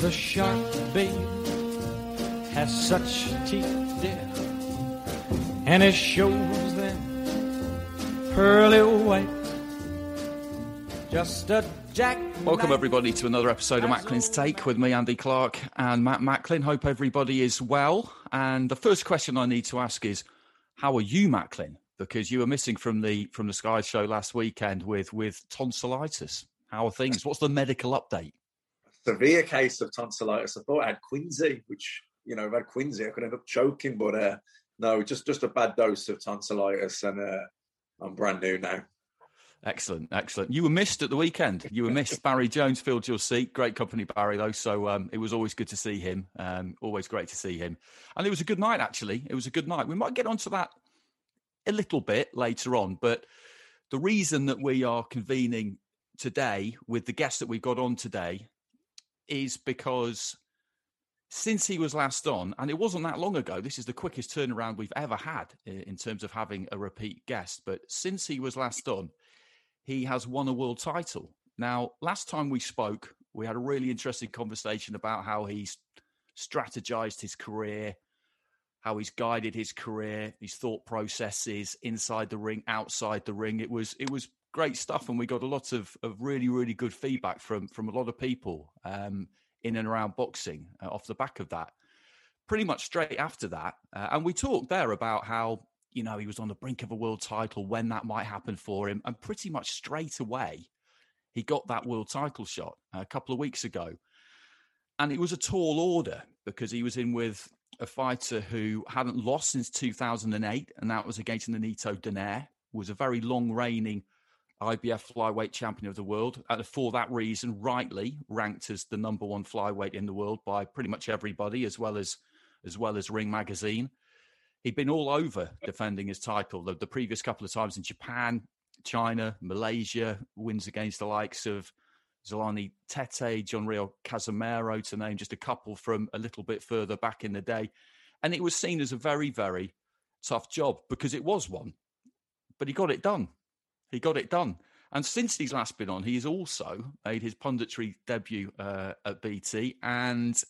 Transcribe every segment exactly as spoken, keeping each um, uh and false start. The shark, babe, has such teeth, dear, and it shows them pearly white, just a jack. Welcome, everybody, to another episode of Macklin's Take with me, Andy Clark, and Matt Macklin. Hope everybody is well. And the first question I need to ask is, how are you, Macklin? Because you were missing from the from the Sky show last weekend with, with tonsillitis. How are things? What's the medical update? Severe case of tonsillitis. I thought I had Quincy, which, you know, if I had Quincy, I could end up choking, but uh, no, just, just a bad dose of tonsillitis, and uh, I'm brand new now. Excellent, excellent. You were missed at the weekend. You were missed. Barry Jones filled your seat. Great company, Barry, though, so um, it was always good to see him. Um, always great to see him. And it was a good night, actually. It was a good night. We might get onto that a little bit later on, but the reason that we are convening today with the guest that we've got on today is because since he was last on, and it wasn't that long ago, this is the quickest turnaround we've ever had in terms of having a repeat guest, but since he was last on, he has won a world title. Now, last time we spoke, we had a really interesting conversation about how he's strategized his career, how he's guided his career, his thought processes inside the ring, outside the ring. It was, it was great stuff, and we got a lot of, of really, really good feedback from from a lot of people um, in and around boxing uh, off the back of that. Pretty much straight after that, uh, and we talked there about how, you know, he was on the brink of a world title, when that might happen for him, and pretty much straight away, he got that world title shot a couple of weeks ago. And it was a tall order because he was in with a fighter who hadn't lost since two thousand eight, and that was against Nonito Donaire, who was a very long reigning I B F flyweight champion of the world, and for that reason, rightly ranked as the number one flyweight in the world by pretty much everybody, as well as as well as Ring magazine. He'd been all over defending his title the, the previous couple of times in Japan, China, Malaysia, wins against the likes of Zolani Tete, John Rio Casamero, to name just a couple from a little bit further back in the day. And it was seen as a very, very tough job because it was one, but he got it done. He got it done. And since he's last been on, he's also made his punditry debut uh, at B T and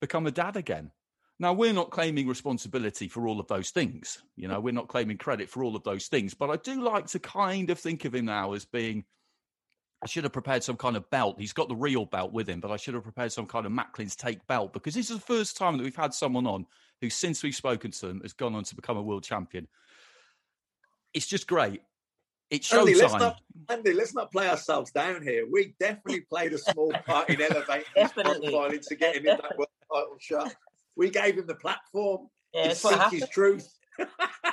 become a dad again. Now, we're not claiming responsibility for all of those things. You know, we're not claiming credit for all of those things. But I do like to kind of think of him now as being, I should have prepared some kind of belt. He's got the real belt with him, but I should have prepared some kind of Macklin's Take belt, because this is the first time that we've had someone on who, since we've spoken to them, has gone on to become a world champion. It's just great. It's showtime. Andy, let's not, Andy, let's not play ourselves down here. We definitely played a small part in elevating his profile into getting in that world title shot. We gave him the platform. Yeah, it's his truth.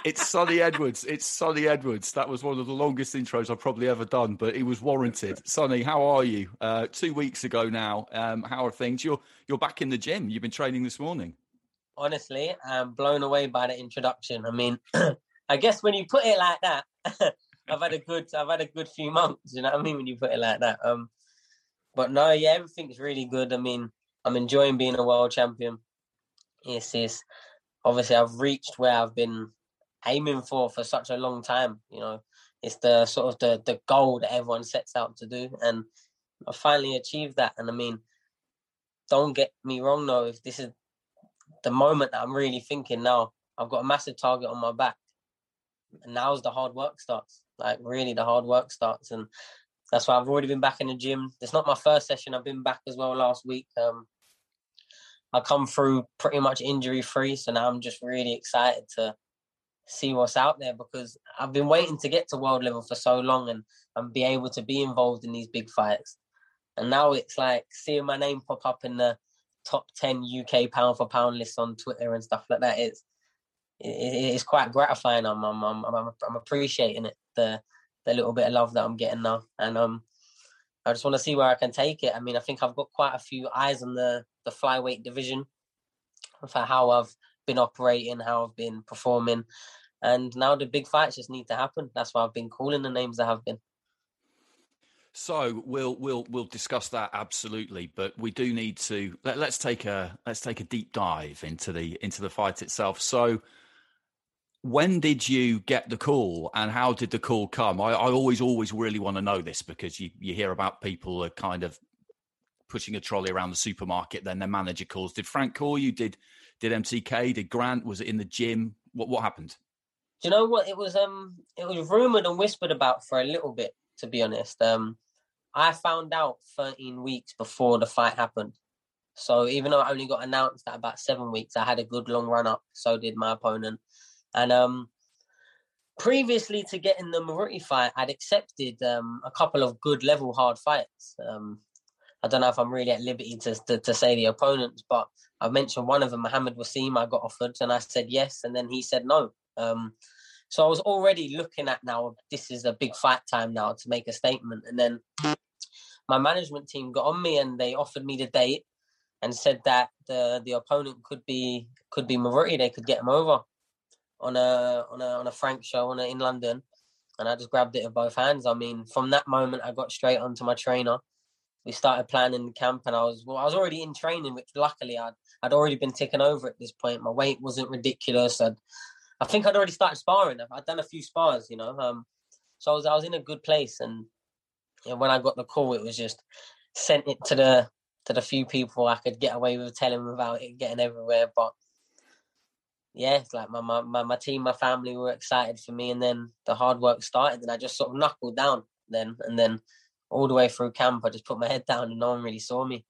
It's Sonny Edwards. It's Sonny Edwards. That was one of the longest intros I've probably ever done, but it was warranted. Sonny, how are you? Uh, two weeks ago now. Um, how are things? You're you're back in the gym. You've been training this morning. Honestly, I'm blown away by the introduction. I mean, I guess when you put it like that. I've had a good, I've had a good few months. You know what I mean, when you put it like that. Um, but no, yeah, everything's really good. I mean, I'm enjoying being a world champion. Yes, yes. Obviously, I've reached where I've been aiming for for such a long time. You know, it's the sort of the the goal that everyone sets out to do, and I finally achieved that. And I mean, don't get me wrong, though. If this is the moment that I'm really thinking now, I've got a massive target on my back, and now's the hard work starts. Like, really, the hard work starts. And that's why I've already been back in the gym. It's not my first session. I've been back as well last week. Um, I come through pretty much injury-free. So now I'm just really excited to see what's out there, because I've been waiting to get to world level for so long and, and be able to be involved in these big fights. And now it's like seeing my name pop up in the top ten U K pound-for-pound lists on Twitter and stuff like that. It's, it, it's quite gratifying. I'm, I'm, I'm, I'm, I'm appreciating it. The, the little bit of love that I'm getting now. And um, I just want to see where I can take it. I mean, I think I've got quite a few eyes on the, the flyweight division for how I've been operating, how I've been performing. And now the big fights just need to happen. That's why I've been calling the names that have been. So we'll we'll we'll discuss that absolutely, but we do need to let, let's take a let's take a deep dive into the into the fight itself. So, when did you get the call, and how did the call come? I, I always always really want to know this, because you you hear about people are kind of pushing a trolley around the supermarket, then their manager calls. Did Frank call you? Did did M T K? Did Grant? Was it in the gym? What what happened? Do you know what it was? Um, it was rumored and whispered about for a little bit, to be honest. Um. I found out thirteen weeks before the fight happened. So even though I only got announced at about seven weeks, I had a good long run up. So did my opponent. And um, previously to getting the Moruti fight, I'd accepted um, a couple of good level hard fights. Um, I don't know if I'm really at liberty to, to, to say the opponents, but I mentioned one of them, Muhammad Waseem, I got offered and I said yes. And then he said no. Um, so I was already looking at now, this is a big fight time now to make a statement. And then my management team got on me and they offered me the date and said that the the opponent could be could be Moruti. They could get him over on a on a on a Frank show on a, in London, and I just grabbed it with both hands. I mean, from that moment, I got straight onto my trainer. We started planning the camp, and I was well, I was already in training, which luckily I'd I'd already been ticking over at this point. My weight wasn't ridiculous. I'd, I think I'd already started sparring. I'd done a few spars, you know. Um, so I was I was in a good place. And And when I got the call, it was just sent it to the to the few people I could get away with telling without it getting everywhere. But yeah, it's like my, my my team, my family were excited for me, and then the hard work started. And I just sort of knuckled down then, and then all the way through camp, I just put my head down, and no one really saw me.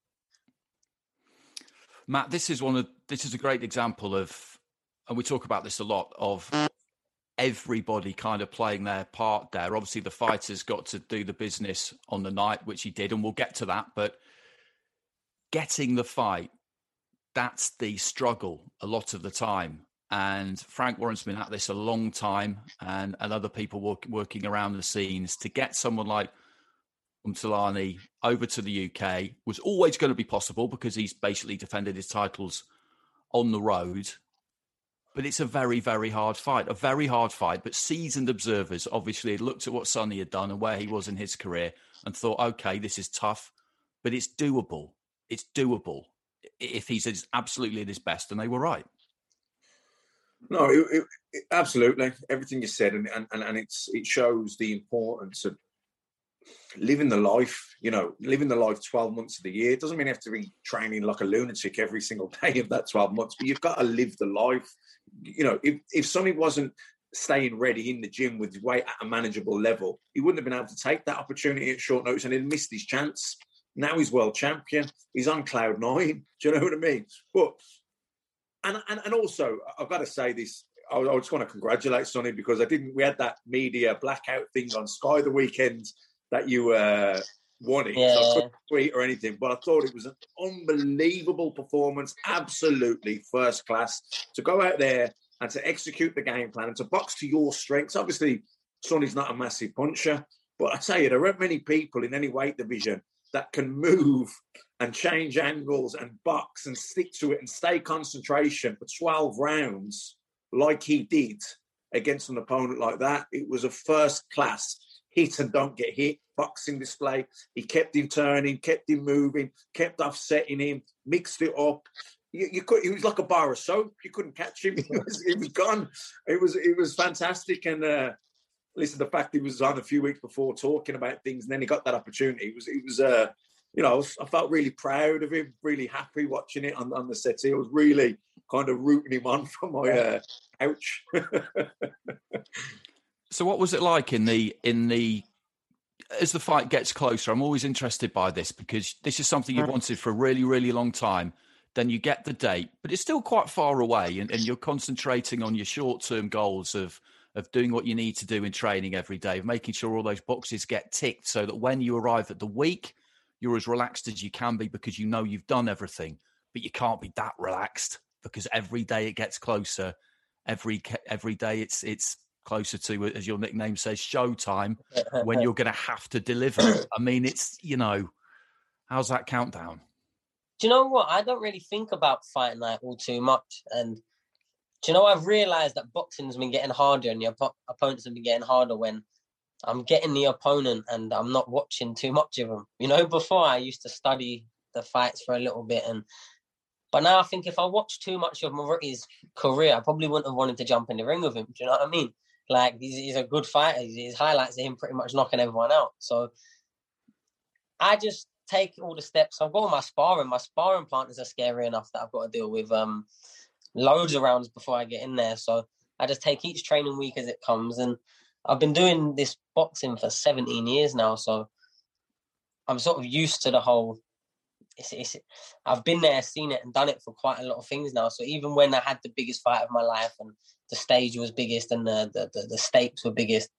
Matt, this is one of this is a great example of, and we talk about this a lot of. Everybody kind of playing their part there. Obviously, the fighter's got to do the business on the night, which he did, and we'll get to that. But getting the fight, that's the struggle a lot of the time. And Frank Warren's been at this a long time, and, and other people work, working around the scenes to get someone like Mthalane over to the U K was always going to be possible because he's basically defended his titles on the road. But it's a very, very hard fight, a very hard fight. But seasoned observers obviously looked at what Sonny had done and where he was in his career and thought, OK, this is tough, but it's doable. It's doable if he's absolutely at his best. And they were right. No, it, it, it, absolutely. Everything you said. And, and, and it's it shows the importance of living the life, you know, living the life twelve months of the year. It doesn't mean you have to be training like a lunatic every single day of that twelve months, but you've got to live the life. You know, if, if Sonny wasn't staying ready in the gym with his weight at a manageable level, he wouldn't have been able to take that opportunity at short notice and he'd missed his chance. Now he's world champion. He's on cloud nine. Do you know what I mean? But, and and, and also, I've got to say this, I, I just want to congratulate Sonny because I didn't, we had that media blackout thing on Sky the weekend that you uh, wanted. Yeah. So I couldn't tweet or anything, but I thought it was an unbelievable performance, absolutely first class, to go out there and to execute the game plan and to box to your strengths. Obviously, Sonny's not a massive puncher, but I tell you, there aren't many people in any weight division that can move and change angles and box and stick to it and stay concentration for twelve rounds like he did against an opponent like that. It was a first class hit and don't get hit boxing display. He kept him turning, kept him moving, kept offsetting him, mixed it up. You, you could, he was like a bar of soap. You couldn't catch him. He was, he was gone. It was it was fantastic. And uh, listen, the fact he was on a few weeks before talking about things, and then he got that opportunity. It was it was uh, you know I, was, I felt really proud of him, really happy watching it on, on the set. I was really kind of rooting him on from my uh, couch. So what was it like in the in the as the fight gets closer? I'm always interested by this because this is something you've wanted for a really, really long time. Then you get the date, but it's still quite far away, and, and you're concentrating on your short-term goals of of doing what you need to do in training every day, of making sure all those boxes get ticked so that when you arrive at the week, you're as relaxed as you can be because you know you've done everything. But you can't be that relaxed because every day it gets closer. Every every day it's it's closer to, as your nickname says, showtime, when you're going to have to deliver. I mean, it's, you know, how's that countdown? Do you know what? I don't really think about fight night all too much. And do you know, I've realised that boxing's been getting harder and your op- opponents have been getting harder when I'm getting the opponent and I'm not watching too much of them. You know, before I used to study the fights for a little bit. and But now I think if I watched too much of Moruti's career, I probably wouldn't have wanted to jump in the ring with him. Do you know what I mean? Like, he's, he's a good fighter. His highlights of him pretty much knocking everyone out. So I just take all the steps. I've got all my sparring. My sparring partners are scary enough that I've got to deal with um, loads of rounds before I get in there. So I just take each training week as it comes. And I've been doing this boxing for seventeen years now. So I'm sort of used to the whole... It's, it's, I've been there, seen it and done it for quite a lot of things now. So even when I had the biggest fight of my life and the stage was biggest and the the, the, the stakes were biggest,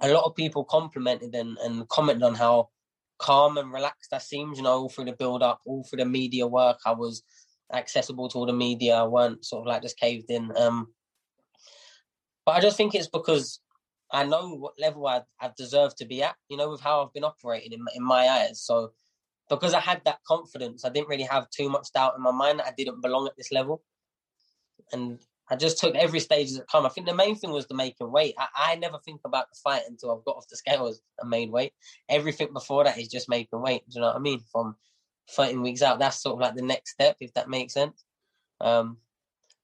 a lot of people complimented and, and commented on how calm and relaxed I seemed, you know, all through the build-up, all through the media work. I was accessible to all the media. I weren't sort of like just caved in. Um, but I just think it's because I know what level I, I deserve to be at, you know, with how I've been operating in, in my eyes. So because I had that confidence, I didn't really have too much doubt in my mind that I didn't belong at this level. And I just took every stage as it came. I think the main thing was the making weight. I, I never think about the fight until I've got off the scales and made weight. Everything before that is just making weight. Do you know what I mean? From thirteen weeks out, that's sort of like the next step, if that makes sense. Um,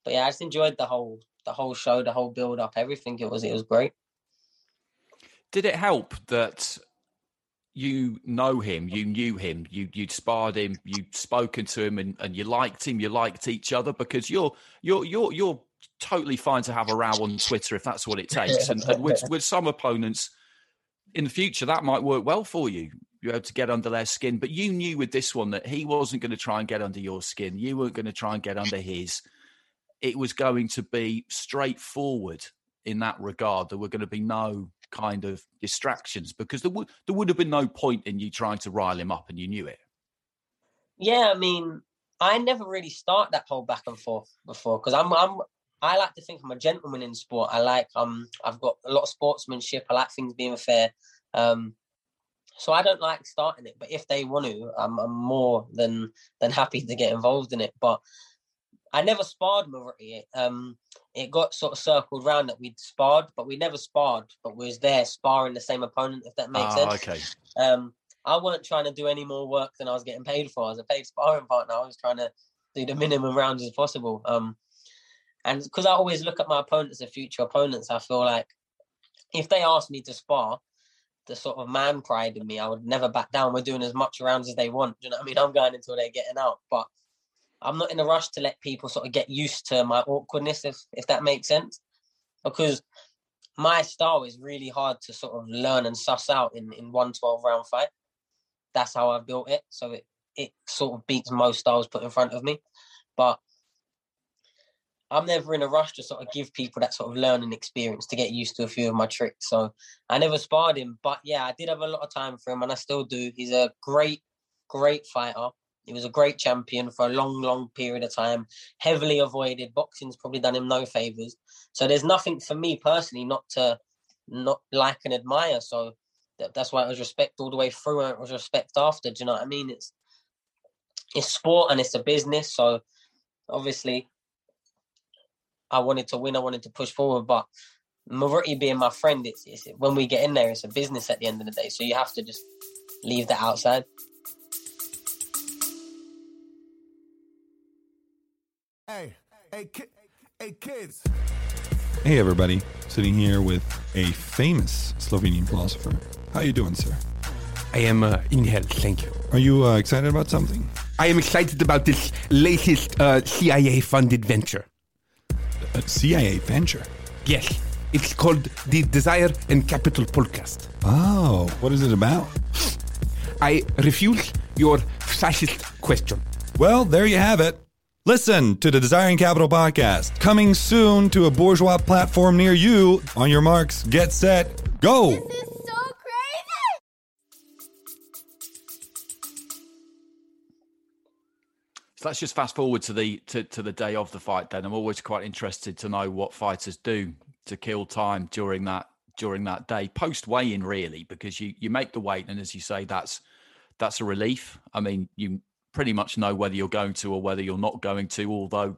but yeah, I just enjoyed the whole the whole show, the whole build-up, everything. It was, it was great. Did it help that... You know him, you knew him, you, you'd sparred him, you'd spoken to him and, and you liked him, you liked each other, because you're you're you're you're totally fine to have a row on Twitter if that's what it takes. And, and with, with some opponents in the future, that might work well for you. You're able to get under their skin. But you knew with this one that he wasn't going to try and get under your skin. You weren't going to try and get under his. It was going to be straightforward in that regard. There were going to be no... kind of distractions, because there would there would have been no point in you trying to rile him up, and you knew it. Yeah, I mean, I never really start that whole back and forth before, because I'm I'm I like to think I'm a gentleman in sport. I like um I've got a lot of sportsmanship. I like things being fair, um, so I don't like starting it. But if they want to, I'm, I'm more than than happy to get involved in it. But I never sparred Moruti. Um, it got sort of circled round that we'd sparred, but we never sparred, but we was there sparring the same opponent, if that makes ah, sense. Okay. Um, I wasn't trying to do any more work than I was getting paid for. As a paid sparring partner, I was trying to do the minimum rounds as possible. Um, and because I always look at my opponents as future opponents, I feel like if they asked me to spar, the sort of man pride in me, I would never back down. We're doing as much rounds as they want. Do you know what I mean? I'm going until they're getting out. But I'm not in a rush to let people sort of get used to my awkwardness, if, if that makes sense. Because my style is really hard to sort of learn and suss out in, in one twelve-round fight. That's how I built it. So it, it sort of beats most styles put in front of me. But I'm never in a rush to sort of give people that sort of learning experience to get used to a few of my tricks. So I never sparred him. But yeah, I did have a lot of time for him, and I still do. He's a great, great fighter. He was a great champion for a long, long period of time, heavily avoided. Boxing's probably done him no favours. So there's nothing for me personally not to not like and admire. So that, that's why it was respect all the way through, and it was respect after. Do you know what I mean? It's it's sport and it's a business. So obviously I wanted to win, I wanted to push forward. But Moruti being my friend, it's, it's when we get in there, it's a business at the end of the day. So you have to just leave that outside. Hey, hey, hey, kids. Hey, everybody. Sitting here with a famous Slovenian philosopher. How you doing, sir? I am uh, in hell, thank you. Are you uh, excited about something? I am excited about this latest uh, C I A-funded venture. A C I A venture? Yes. It's called the Desire and Capital Podcast. Oh, what is it about? I refuse your fascist question. Well, there you have it. Listen to the Desiring Capital podcast, coming soon to a bourgeois platform near you. On your marks, get set, go. This is so crazy. So let's just fast forward to the to, to the day of the fight then. I'm always quite interested to know what fighters do to kill time during that during that day post weigh-in, really, because you you make the weight, and as you say, that's that's a relief. I mean, you pretty much know whether you're going to or whether you're not going to, although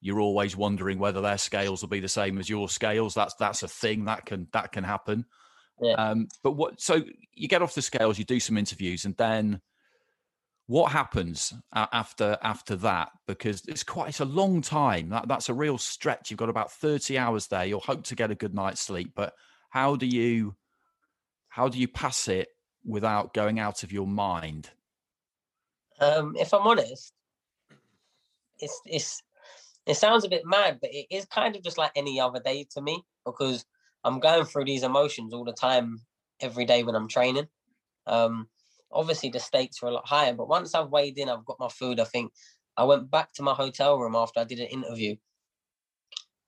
you're always wondering whether their scales will be the same as your scales. That's that's a thing that can that can happen. Yeah. Um, but what? So you get off the scales, you do some interviews, and then what happens after after that? Because it's quite it's a long time. That that's a real stretch. You've got about thirty hours there. You'll hope to get a good night's sleep, but how do you how do you pass it without going out of your mind? Um, if I'm honest, it's it's. It sounds a bit mad, but it is kind of just like any other day to me, because I'm going through these emotions all the time, every day when I'm training. Um, obviously, the stakes are a lot higher, but once I've weighed in, I've got my food. I think I went back to my hotel room after I did an interview,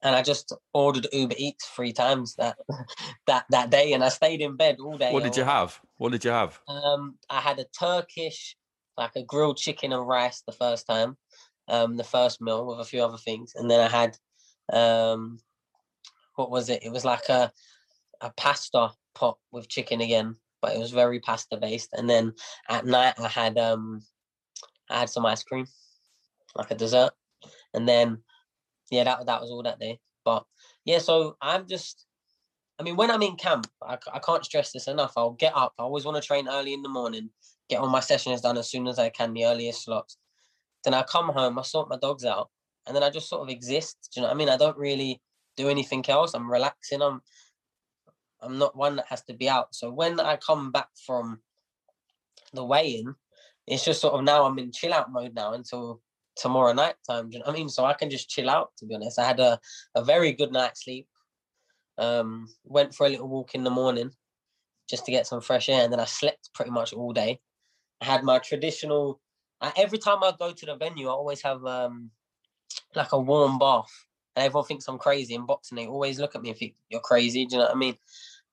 and I just ordered Uber Eats three times that that that day, and I stayed in bed all day. What did you have? What did you have? Um, I had a Turkish, like a grilled chicken and rice, the first time. Um, the first meal with a few other things, and then I had um, what was it? It was like a a pasta pot with chicken again, but it was very pasta based. And then at night I had um, I had some ice cream, like a dessert. And then yeah, that that was all that day. But yeah, so I'm just, I mean, when I'm in camp, I, I can't stress this enough. I'll get up. I always want to train early in the morning, get all my sessions done as soon as I can, the earliest slots. Then I come home, I sort my dogs out, and then I just sort of exist. Do you know what I mean? I don't really do anything else. I'm relaxing. I'm I'm not one that has to be out. So when I come back from the weigh-in, it's just sort of now I'm in chill out mode now until tomorrow night time. Do you know what I mean? So I can just chill out, to be honest. I had a, a very good night's sleep. Um, went for a little walk in the morning just to get some fresh air, and then I slept pretty much all day. I had my traditional... I, every time I go to the venue, I always have um, like a warm bath. And everyone thinks I'm crazy in boxing. They always look at me and think, you're crazy. Do you know what I mean?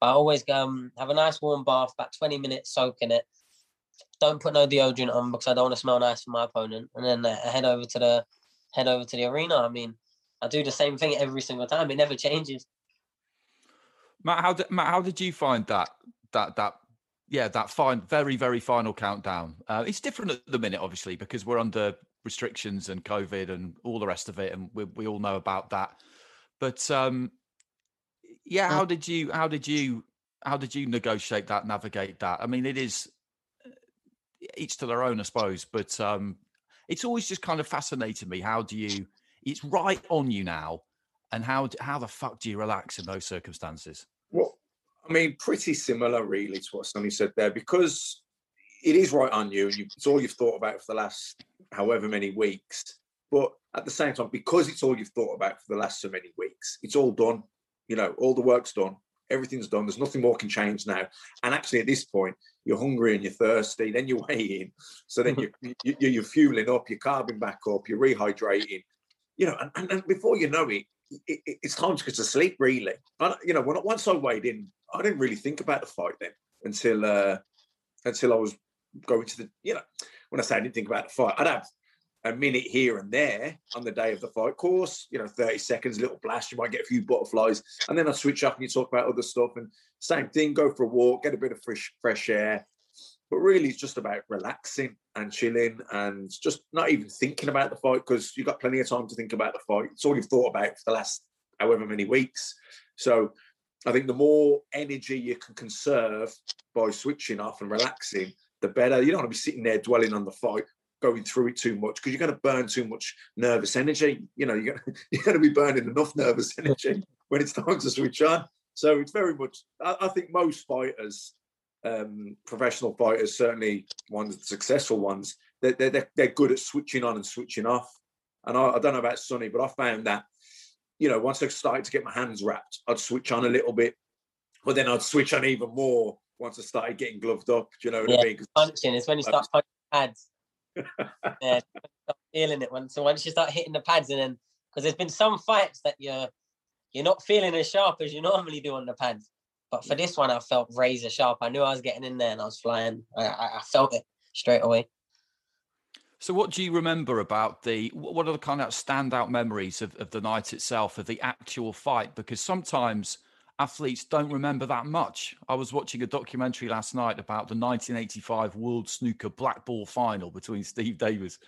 But I always go, um, have a nice warm bath, about twenty minutes soak in it. Don't put no deodorant on because I don't want to smell nice for my opponent. And then I head over to the head over to the arena. I mean, I do the same thing every single time. It never changes. Matt, how did, Matt, how did you find that that that? Yeah, that fine, very, very final countdown. Uh, it's different at the minute, obviously, because we're under restrictions and COVID and all the rest of it, and we, we all know about that. But um, yeah, how did you, how did you, how did you negotiate that, navigate that? I mean, it is each to their own, I suppose. But um, it's always just kind of fascinated me. How do you? It's right on you now, and how how the fuck do you relax in those circumstances? Well, I mean, pretty similar, really, to what Sonny said there, because it is right on you, and you, it's all you've thought about for the last however many weeks. But at the same time, because it's all you've thought about for the last so many weeks, it's all done. You know, all the work's done. Everything's done. There's nothing more can change now. And actually, at this point, you're hungry and you're thirsty. Then you weigh in. So then you're, you, you're fueling up, you're carbing back up, you're rehydrating. You know, and, and, and before you know it, It, it, it's time to go to sleep, really. I, you know, when, once I weighed in, I didn't really think about the fight then until uh, until I was going to the, you know, when I say I didn't think about the fight, I'd have a minute here and there on the day of the fight course, you know, thirty seconds, little blast, you might get a few butterflies, and then I switch up and you talk about other stuff, and same thing, go for a walk, get a bit of fresh, fresh air. But really, it's just about relaxing and chilling and just not even thinking about the fight, because you've got plenty of time to think about the fight. It's all you've thought about for the last however many weeks. So I think the more energy you can conserve by switching off and relaxing, the better. You don't want to be sitting there dwelling on the fight, going through it too much, because you're going to burn too much nervous energy. You know, you're going to, you're going to be burning enough nervous energy when it's time to switch on. So it's very much, I, I think most fighters... Um, professional fighters, certainly ones, the successful ones, they're, they're, they're good at switching on and switching off. And I, I don't know about Sonny, but I found that, you know, once I started to get my hands wrapped, I'd switch on a little bit, but then I'd switch on even more once I started getting gloved up. Do you know what yeah, I mean? Punching. It's when you start punching pads. Yeah, start feeling it. Once. So once you start hitting the pads, and then, because there's been some fights that you're, you're not feeling as sharp as you normally do on the pads. But for this one, I felt razor sharp. I knew I was getting in there and I was flying. I, I felt it straight away. So what do you remember about the, what are the kind of standout memories of, of the night itself, of the actual fight? Because sometimes athletes don't remember that much. I was watching a documentary last night about the nineteen eighty-five World Snooker Black Ball Final between Steve Davis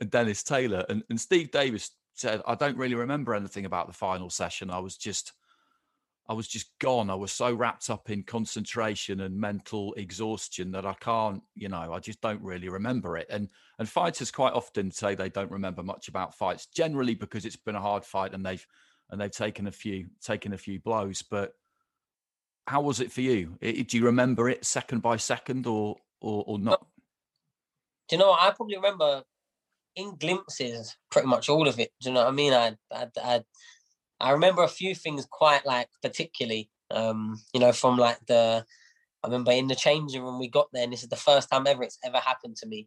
and Dennis Taylor. And, and Steve Davis said, I don't really remember anything about the final session. I was just, I was just gone. I was so wrapped up in concentration and mental exhaustion that I can't, you know, I just don't really remember it. And and fighters quite often say they don't remember much about fights, generally because it's been a hard fight and they've and they've taken a few taken a few blows. But how was it for you? It, do you remember it second by second or or, or not? Do you know what? I probably remember in glimpses pretty much all of it. Do you know what I mean? I I. I I remember a few things quite like particularly, um, you know, from like the, I remember in the changing room we got there, and this is the first time ever it's ever happened to me.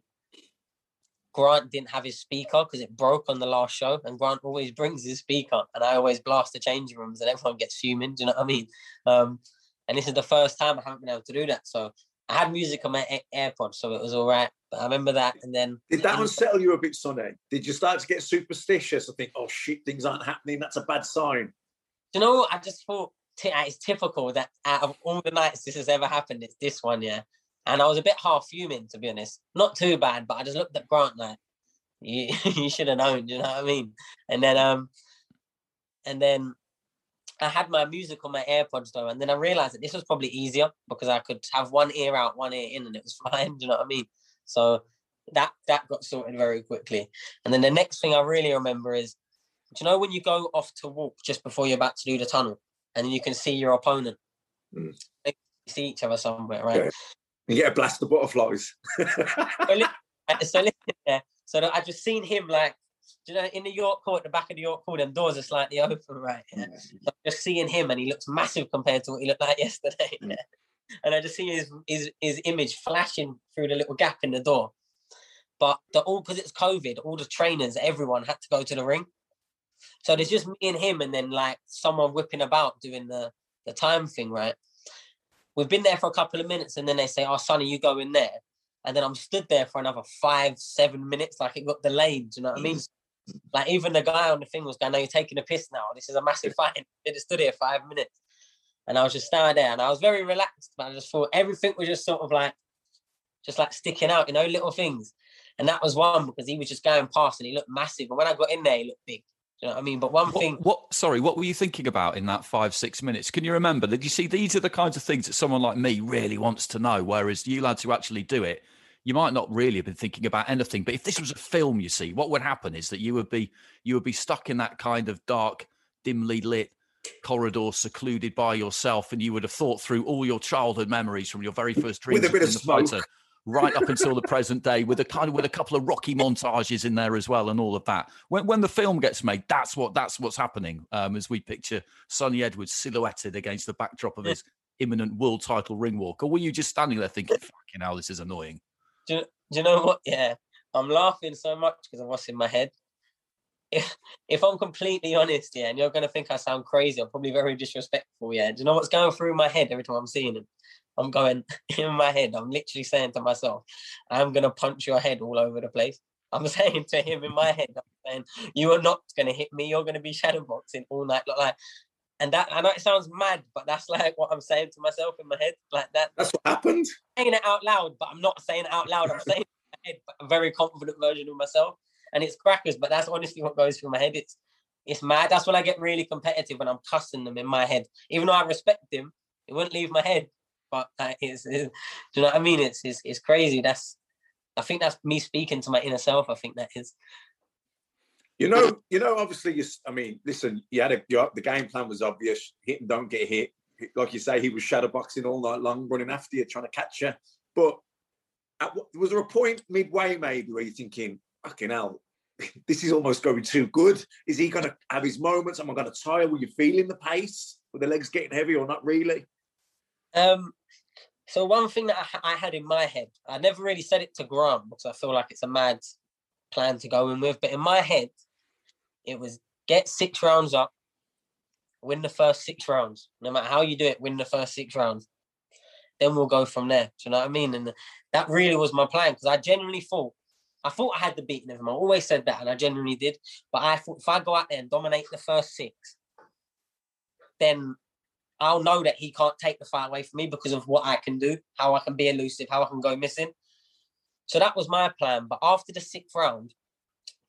Grant didn't have his speaker because it broke on the last show, and Grant always brings his speaker, and I always blast the changing rooms and everyone gets fuming, do you know what I mean? Um, and this is the first time I haven't been able to do that. So I had music on my AirPods, so it was all right. But I remember that, and then did that unsettle you a bit, Sonny? Did you start to get superstitious? I think, oh shit, things aren't happening. That's a bad sign. You know, I just thought t- it's typical that out of all the nights this has ever happened, it's this one, yeah. And I was a bit half fuming, to be honest. Not too bad, but I just looked at Grant like, you, you should have known. You know what I mean? And then, um, and then. I had my music on my AirPods though, and then I realised that this was probably easier because I could have one ear out, one ear in, and it was fine, do you know what I mean? So that that got sorted very quickly. And then the next thing I really remember is, do you know when you go off to walk just before you're about to do the tunnel, and then you can see your opponent? Mm. They see each other somewhere, right? Yeah. You get a blast of butterflies. so listen, yeah. So I just seen him like, do you know, in the York Court, the back of the York Court, them doors are slightly open, right? Yeah. So just seeing him, and he looks massive compared to what he looked like yesterday. Yeah. And I just see his, his his image flashing through the little gap in the door. But the, all because it's COVID, all the trainers, everyone had to go to the ring. So there's just me and him, and then like someone whipping about doing the, the time thing, right? We've been there for a couple of minutes, and then they say, oh, Sonny, you go in there. And then I'm stood there for another five, seven minutes, like it got delayed, do you know what I mean? Like even the guy on the thing was going, no, you're taking a piss now. This is a massive fight. And I stood here five minutes. And I was just standing there and I was very relaxed, but I just thought everything was just sort of like, just like sticking out, you know, little things. And that was one because he was just going past and he looked massive. And when I got in there, he looked big. Do you know what I mean? But one what, thing... What? Sorry, what were you thinking about in that five, six minutes? Can you remember? Did you see, these are the kinds of things that someone like me really wants to know, whereas you lads who actually do it, you might not really have been thinking about anything. But if this was a film, you see, what would happen is that you would be you would be stuck in that kind of dark, dimly lit corridor, secluded by yourself, and you would have thought through all your childhood memories from your very first dreams with a bit of smoke, fighter, right up until the present day, with a kind of with a couple of Rocky montages in there as well, and all of that. When when the film gets made, that's what that's what's happening. Um, as we picture Sonny Edwards silhouetted against the backdrop of his imminent world title ring walk, or were you just standing there thinking, "Fucking hell, this is annoying"? Do, do you know what? Yeah, I'm laughing so much because of what's in my head. If, if I'm completely honest, yeah, and you're going to think I sound crazy, I'm probably very disrespectful, yeah. Do you know what's going through my head every time I'm seeing him? I'm going, in my head, I'm literally saying to myself, I'm going to punch your head all over the place. I'm saying to him in my head, I'm saying, you are not going to hit me, you're going to be shadowboxing all night. Like, and that, I know it sounds mad, but that's like what I'm saying to myself in my head. Like that. That's what happened. I'm saying it out loud, but I'm not saying it out loud. I'm saying it in my head, but a very confident version of myself. And it's crackers, but that's honestly what goes through my head. It's it's mad. That's when I get really competitive, when I'm cussing them in my head. Even though I respect them, it wouldn't leave my head. But uh, it's, it's, do you know what I mean? It's, it's it's crazy. That's I think that's me speaking to my inner self. I think that is. You know, you know. Obviously, you, I mean, listen. You had a, you, the game plan was obvious. Hit and don't get hit. Like you say, he was shadowboxing all night long, running after you, trying to catch you. But at, was there a point midway, maybe, where you're thinking, "Fucking hell, this is almost going too good. Is he going to have his moments? Am I going to tire? Were you feeling the pace? Were the legs getting heavy, or not really?" Um, so one thing that I, I had in my head, I never really said it to Grant because I feel like it's a mad plan to go in with, but in my head, it was get six rounds up, win the first six rounds. No matter how you do it, win the first six rounds. Then we'll go from there. Do you know what I mean? And that really was my plan because I genuinely thought I thought I had the beating of him. I always said that, and I genuinely did. But I thought if I go out there and dominate the first six, then I'll know that he can't take the fight away from me because of what I can do, how I can be elusive, how I can go missing. So that was my plan. But after the sixth round,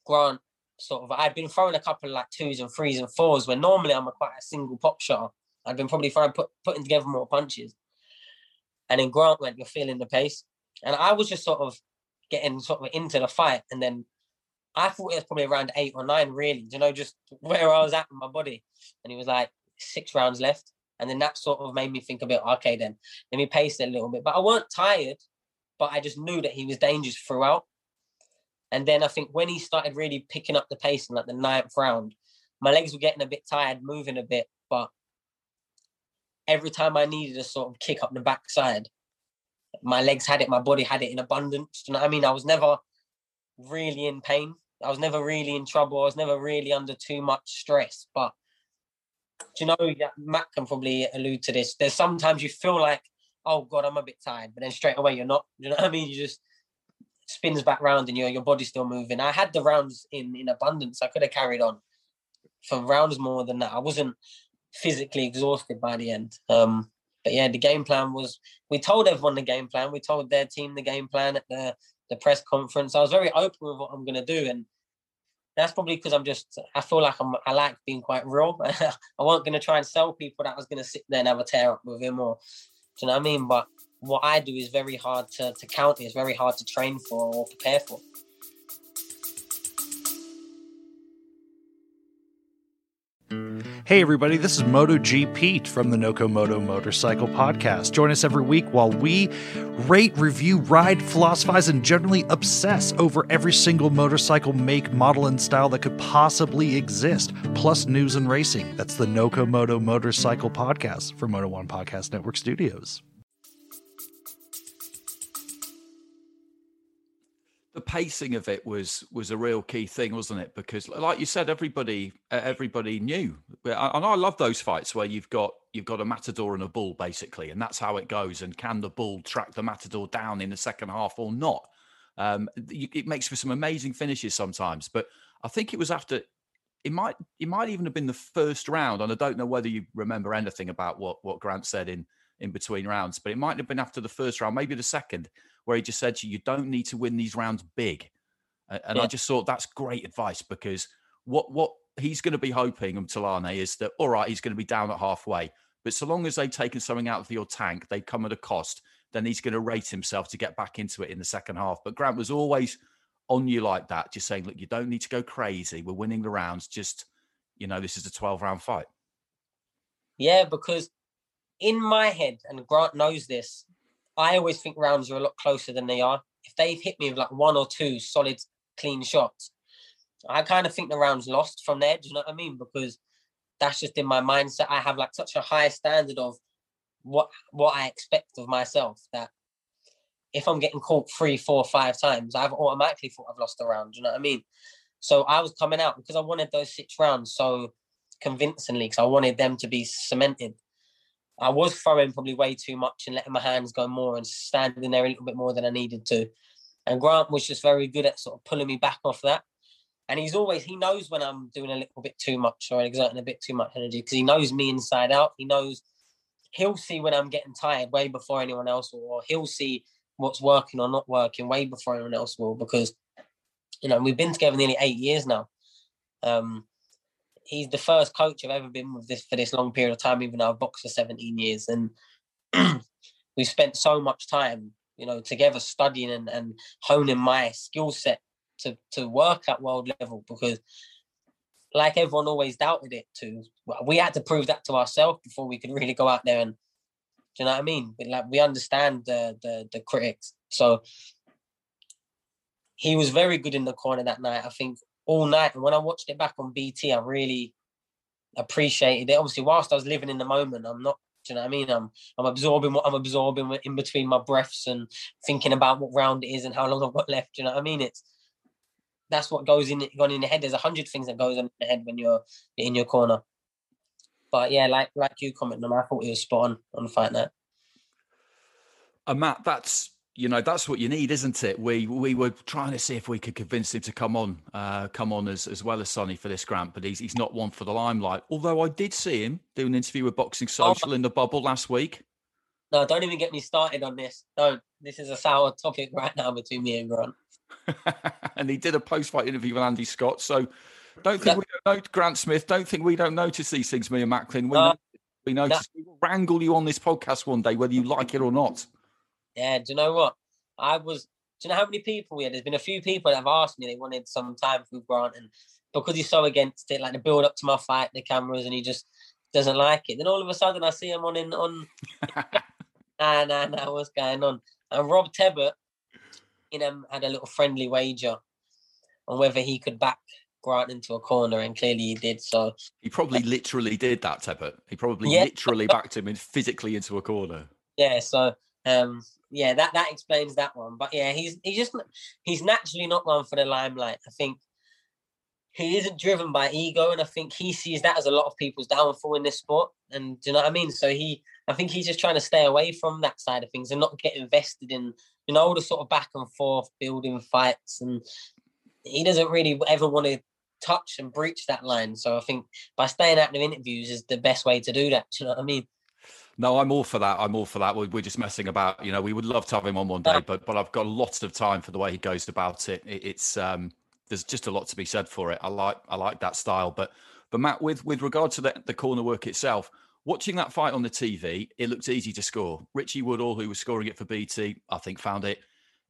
Grant sort of, I'd been throwing a couple of like twos and threes and fours where normally I'm a quite a single pop shot. I'd been probably trying, put, putting together more punches. And then Grant went, "You're feeling the pace." And I was just sort of getting sort of into the fight. And then I thought it was probably around eight or nine, really, you know, just where I was at in my body. And he was like, six rounds left. And then that sort of made me think a bit, okay, then let me pace it a little bit. But I weren't tired, but I just knew that he was dangerous throughout. And then I think when he started really picking up the pace in like the ninth round, my legs were getting a bit tired, moving a bit. But every time I needed a sort of kick up the backside, my legs had it, my body had it in abundance. You know what I mean? I was never really in pain. I was never really in trouble. I was never really under too much stress. But do you know, Matt can probably allude to this. There's sometimes you feel like, oh God, I'm a bit tired, but then straight away you're not. You know what I mean? You just spins back round and your your body's still moving. I had the rounds in in abundance. I could have carried on for rounds more than that. I wasn't physically exhausted by the end. Um, but yeah, the game plan was, we told everyone the game plan. We told their team the game plan at the the press conference. I was very open with what I'm going to do, and that's probably because I'm just, I feel like I'm, I like being quite real. I wasn't going to try and sell people that I was going to sit there and have a tear up with him or, do you know what I mean? But what I do is very hard to, to count. It's very hard to train for or prepare for. Hey everybody, this is MotoGP from the Nokomoto Motorcycle Podcast. Join us every week while we rate, review, ride, philosophize, and generally obsess over every single motorcycle make, model, and style that could possibly exist, plus news and racing. That's the Nokomoto Motorcycle Podcast from Moto One Podcast Network Studios. The pacing of it was was a real key thing, wasn't it? Because, like you said, everybody everybody knew, and I love those fights where you've got you've got a matador and a bull, basically, and that's how it goes. And can the bull track the matador down in the second half or not? Um, it makes for some amazing finishes sometimes. But I think it was after it might it might even have been the first round, and I don't know whether you remember anything about what what Grant said in in between rounds, but it might have been after the first round, maybe the second, where he just said to you, you don't need to win these rounds big. And yeah. I just thought that's great advice, because what, what he's going to be hoping, Mthalane, is that, all right, he's going to be down at halfway, but so long as they've taken something out of your tank, they come at a cost, then he's going to rate himself to get back into it in the second half. But Grant was always on you like that, just saying, look, you don't need to go crazy. We're winning the rounds. Just, you know, this is a twelve round fight. Yeah, because in my head, and Grant knows this, I always think rounds are a lot closer than they are. If they've hit me with like one or two solid, clean shots, I kind of think the round's lost from there. Do you know what I mean? Because that's just in my mindset. I have like such a high standard of what what I expect of myself that if I'm getting caught three, four, five times, I've automatically thought I've lost a round. Do you know what I mean? So I was coming out because I wanted those six rounds so convincingly, because I wanted them to be cemented. I was throwing probably way too much and letting my hands go more and standing there a little bit more than I needed to. And Grant was just very good at sort of pulling me back off that. And he's always, he knows when I'm doing a little bit too much or exerting a bit too much energy, because he knows me inside out. He knows, he'll see when I'm getting tired way before anyone else will, or he'll see what's working or not working way before anyone else will, because, you know, we've been together nearly eight years now. Um, He's the first coach I've ever been with this for this long period of time, even though I've boxed for seventeen years. And we've spent so much time, you know, together studying and, and honing my skill set to, to work at world level, because like everyone always doubted it too. We had to prove that to ourselves before we could really go out there and, do you know what I mean? But like, we understand the, the, the critics. So he was very good in the corner that night, I think, all night. And when I watched it back on B T, I really appreciated it. Obviously, whilst I was living in the moment, I'm not, do you know what I mean? I'm I'm absorbing what I'm absorbing in between my breaths and thinking about what round it is and how long I've got left, do you know what I mean? It's, that's what goes in, gone in the head. There's a hundred things that goes on in the head when you're in your corner. But yeah, like like you commented on, I thought he was spot on on fight night. And Matt, that's you know, that's what you need, isn't it? We we were trying to see if we could convince him to come on, uh, come on as, as well as Sonny for this, Grant, but he's he's not one for the limelight. Although I did see him do an interview with Boxing Social oh, in the bubble last week. No, don't even get me started on this. No, this is a sour topic right now between me and Grant. And he did a post-fight interview with Andy Scott. So don't think no. we don't know, Grant Smith, don't think we don't notice these things, me and Macklin. We, uh, we notice. No. We will wrangle you on this podcast one day, whether you like it or not. Yeah, do you know what? I was, do you know how many people we had? There's been a few people that have asked me, they wanted some time with Grant, and because he's so against it, like the build up to my fight, the cameras, and he just doesn't like it. Then all of a sudden I see him on, in, on, nah, nah, nah, what's going on? And Rob Tebert, you know, had a little friendly wager on whether he could back Grant into a corner, and clearly he did, so. He probably literally did that, Tebert. He probably yeah. literally backed him in physically into a corner. Yeah, so, um, Yeah, that, that explains that one. But yeah, he's he just he's naturally not one for the limelight. I think he isn't driven by ego, and I think he sees that as a lot of people's downfall in this sport. And do you know what I mean? So he, I think he's just trying to stay away from that side of things and not get invested in, you know, all the sort of back and forth building fights. And he doesn't really ever want to touch and breach that line. So I think by staying out of interviews is the best way to do that. Do you know what I mean? No, I'm all for that. I'm all for that. We're just messing about. You know, we would love to have him on one day, but but I've got lots of time for the way he goes about it. it it's um, there's just a lot to be said for it. I like I like that style. But but Matt, with with regard to the, the corner work itself, watching that fight on the T V, it looked easy to score. Richie Woodall, who was scoring it for B T, I think found it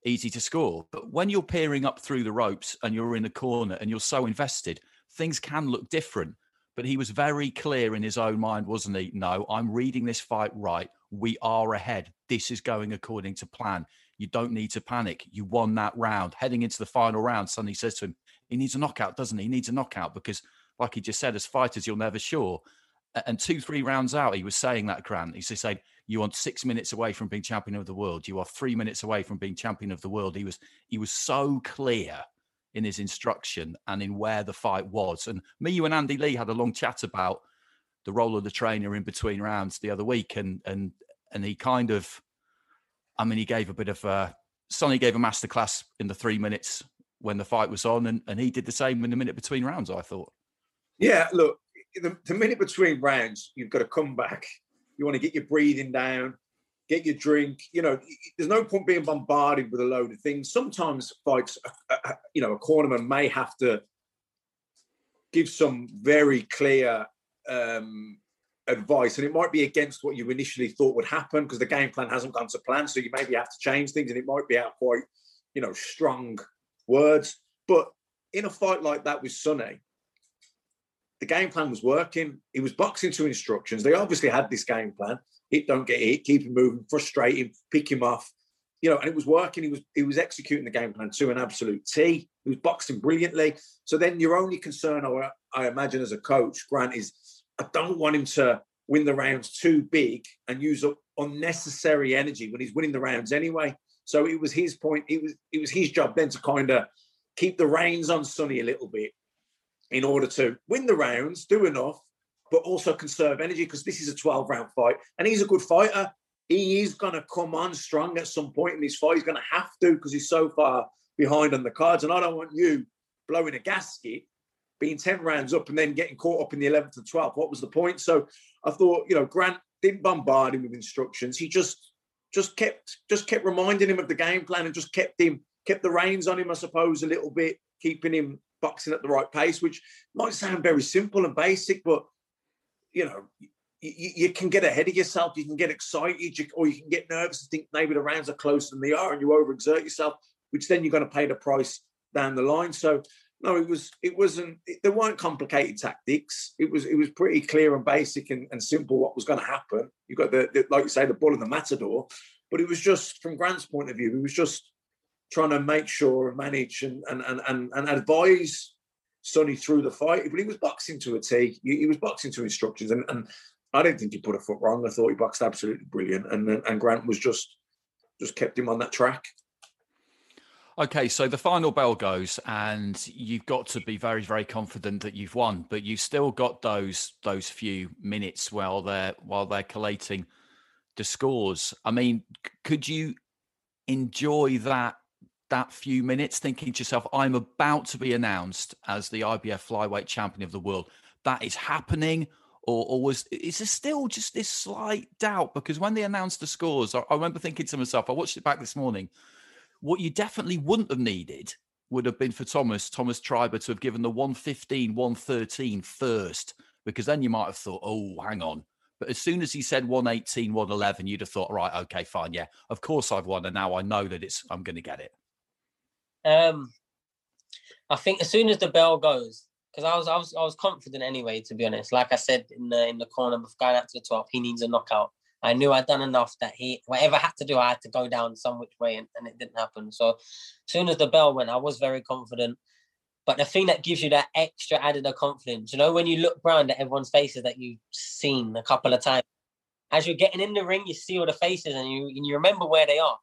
easy to score. But when you're peering up through the ropes and you're in the corner and you're so invested, things can look different. But he was very clear in his own mind, wasn't he? No, I'm reading this fight right. We are ahead. This is going according to plan. You don't need to panic. You won that round. Heading into the final round, Sonny says to him, he needs a knockout, doesn't he? He needs a knockout because, like he just said, as fighters, you're never sure. And two, three rounds out, he was saying that, Grant. He's just saying, you are six minutes away from being champion of the world. You are three minutes away from being champion of the world. He was, he was so clear in his instruction and in where the fight was. And me, you and Andy Lee had a long chat about the role of the trainer in between rounds the other week. And and and he kind of, I mean, he gave a bit of a, Sonny gave a masterclass in the three minutes when the fight was on. And, and he did the same in the minute between rounds, I thought. Yeah, look, the, the minute between rounds, you've got to come back. You want to get your breathing down, get your drink. You know, there's no point being bombarded with a load of things. Sometimes fights, you know, a cornerman may have to give some very clear um, advice, and it might be against what you initially thought would happen because the game plan hasn't gone to plan, so you maybe have to change things, and it might be out quite, you know, strong words. But in a fight like that with Sonny, the game plan was working. He was boxing to instructions. They obviously had this game plan. Hit, don't get hit, keep him moving, frustrate him, pick him off. You know, and it was working. He was he was executing the game plan to an absolute T. He was boxing brilliantly. So then your only concern, or I imagine as a coach, Grant, is I don't want him to win the rounds too big and use up unnecessary energy when he's winning the rounds anyway. So it was his point. It was it was his job then to kind of keep the reins on Sonny a little bit in order to win the rounds, do enough, but also conserve energy because this is a twelve-round fight. And he's a good fighter. He is going to come on strong at some point in this fight. He's going to have to because he's so far behind on the cards. And I don't want you blowing a gasket, being ten rounds up and then getting caught up in the eleventh and twelfth. What was the point? So I thought, you know, Grant didn't bombard him with instructions. He just just kept just kept reminding him of the game plan and just kept him, kept the reins on him, I suppose, a little bit, keeping him boxing at the right pace, which might sound very simple and basic, but you know, you, you can get ahead of yourself, you can get excited, you, or you can get nervous and think maybe the rounds are closer than they are, and you overexert yourself, which then you're going to pay the price down the line. So, no, it was, it wasn't, it, there weren't complicated tactics. It was, it was pretty clear and basic and, and simple what was going to happen. You've got the, the, like you say, the bull and the matador, but it was just, from Grant's point of view, it was just trying to make sure and manage and and and and, and advise Sonny through the fight, but he was boxing to a T. He, he was boxing to instructions, and, and I don't think he put a foot wrong. I thought he boxed absolutely brilliant, and and Grant was just just kept him on that track. Okay, so the final bell goes, and you've got to be very, very confident that you've won, but you've still got those those few minutes while they're while they're collating the scores. I mean, could you enjoy that that few minutes thinking to yourself, I'm about to be announced as the I B F flyweight champion of the world. That is happening. Or, or was is there still just this slight doubt? Because when they announced the scores, I, I remember thinking to myself, I watched it back this morning, what you definitely wouldn't have needed would have been for Thomas, Thomas Treiber to have given the one fifteen, one thirteen first, because then you might have thought, oh, hang on. But as soon as he said one eighteen, one eleven, you'd have thought, right, okay, fine, yeah, of course I've won, and now I know that it's I'm going to get it. Um, I think as soon as the bell goes, because I was I was I was confident anyway, to be honest. Like I said in the in the corner, going out to the top, he needs a knockout. I knew I'd done enough that he whatever I had to do, I had to go down some which way, and, and it didn't happen. So as soon as the bell went, I was very confident. But the thing that gives you that extra added of confidence, you know, when you look round at everyone's faces that you've seen a couple of times, as you're getting in the ring, you see all the faces and you and you remember where they are.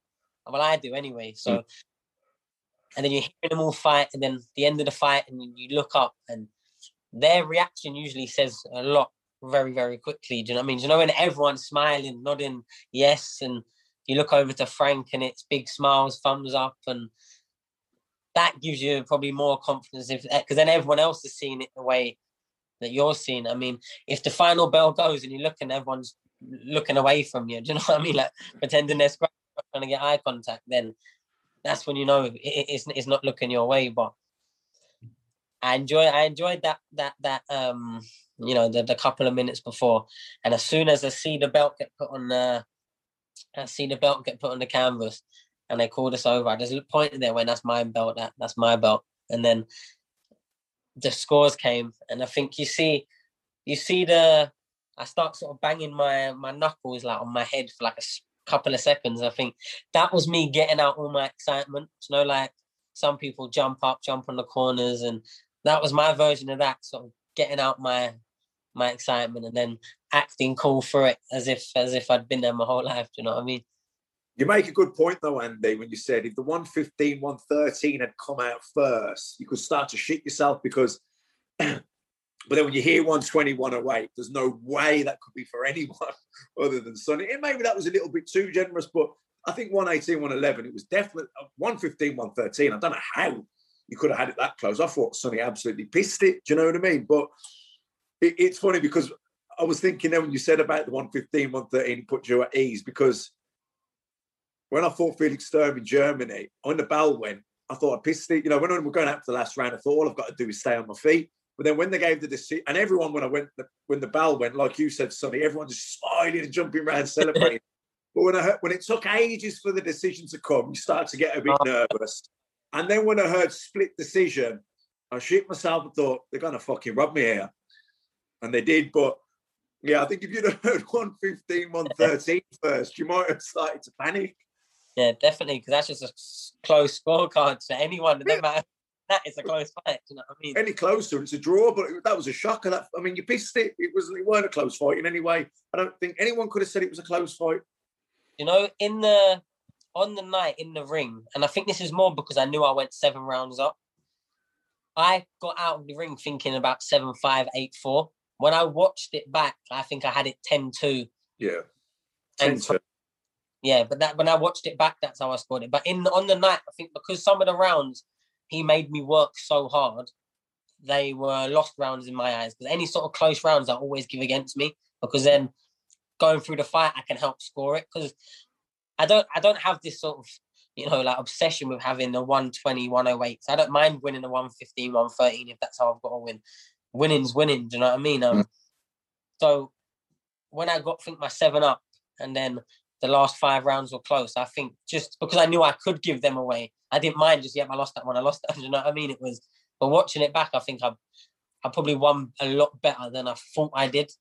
Well, I do anyway. So. Mm. And then you're hearing them all fight, and then the end of the fight, and you look up, and their reaction usually says a lot very, very quickly. Do you know what I mean? Do you know when everyone's smiling, nodding, yes, and you look over to Frank, and it's big smiles, thumbs up, and that gives you probably more confidence, if because then everyone else is seeing it the way that you're seeing. I mean, if the final bell goes and you're looking, everyone's looking away from you. Do you know what I mean? Like pretending they're scratching, trying to get eye contact, then that's when you know it's it's not looking your way. But I enjoy I enjoyed that that that um you know the, the couple of minutes before, and as soon as I see the belt get put on the I see the belt get put on the canvas, and they called us over. I just pointed there, when that's my belt, that that's my belt, and then the scores came, and I think you see you see the I start sort of banging my my knuckles like on my head for like a couple of seconds. I think that was me getting out all my excitement. You know, like some people jump up, jump on the corners, and that was my version of that, sort of getting out my my excitement and then acting cool for it, as if as if I'd been there my whole life. Do you know what I mean? You make a good point though, Andy, when you said if the one fifteen, one thirteen had come out first, you could start to shit yourself, because but then when you hear one twenty, one oh eight, there's no way that could be for anyone other than Sonny. And maybe that was a little bit too generous, but I think one eighteen, one eleven, it was definitely one fifteen, one thirteen. I don't know how you could have had it that close. I thought Sonny absolutely pissed it. Do you know what I mean? But it, it's funny because I was thinking then when you said about the one fifteen, one thirteen, it put you at ease, because when I fought Felix Sturm in Germany, when the bell went, I thought I pissed it. You know, when we were going out for the last round, I thought all I've got to do is stay on my feet. But then when they gave the decision, and everyone, when I went, when the bell went, like you said, Sonny, everyone just smiling and jumping around, celebrating. But when I heard, when it took ages for the decision to come, you start to get a bit nervous. And then when I heard split decision, I shit myself and thought, they're going to fucking rob me here. And they did. But yeah, I think if you'd have heard one fifteen, one thirteen first, you might have started to panic. Yeah, definitely, because that's just a close scorecard to anyone. It doesn't matter. That is a close fight, you know what I mean? Any closer, it's a draw, but it, that was a shocker. That, I mean, you pissed it. It was it weren't a close fight in any way. I don't think anyone could have said it was a close fight. You know, in the on the night in the ring, and I think this is more because I knew I went seven rounds up. I got out of the ring thinking about seven five, eight four. When I watched it back, I think I had it ten two. Yeah. And ten two. Yeah, but that when I watched it back, that's how I scored it. But in on the night, I think because some of the rounds he made me work so hard, they were lost rounds in my eyes. Because any sort of close rounds I always give against me, because then going through the fight, I can help score it. Because I don't I don't have this sort of, you know, like obsession with having the one twenty, one oh eight. So I don't mind winning the one fifteen, one thirteen if that's how I've got to win. Winning's winning, do you know what I mean? Um, mm. So when I got, I think, my seven up, and then the last five rounds were close, I think just because I knew I could give them away, I didn't mind just, yep, I lost that one, I lost that one, you know what I mean? It was, but watching it back, I think I I probably won a lot better than I thought I did.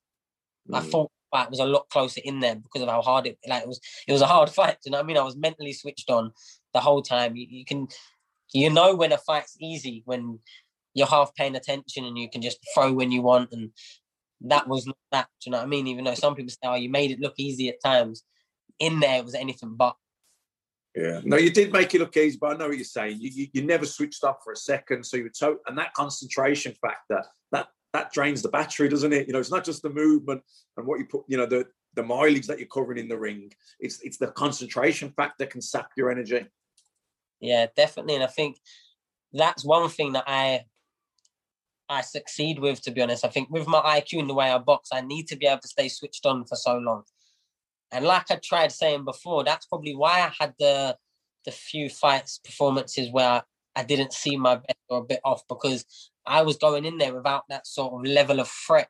Mm. I thought it was a lot closer in there because of how hard it, like it was, it was a hard fight, you know what I mean? I was mentally switched on the whole time. You, you can, you know when a fight's easy, when you're half paying attention and you can just throw when you want, and that was not that, do you know what I mean? Even though some people say, oh, you made it look easy at times. In there, it was anything but. Yeah. No, you did make it look easy, but I know what you're saying. You you, you never switched off for a second, so you were total. And that concentration factor, that that drains the battery, doesn't it? You know, it's not just the movement and what you put, you know, the the mileage that you're covering in the ring. It's it's the concentration factor can sap your energy. Yeah, definitely. And I think that's one thing that I I succeed with, to be honest. I think with my I Q and the way I box, I need to be able to stay switched on for so long. And like I tried saying before, that's probably why I had the the few fights, performances where I didn't see my best or a bit off, because I was going in there without that sort of level of threat.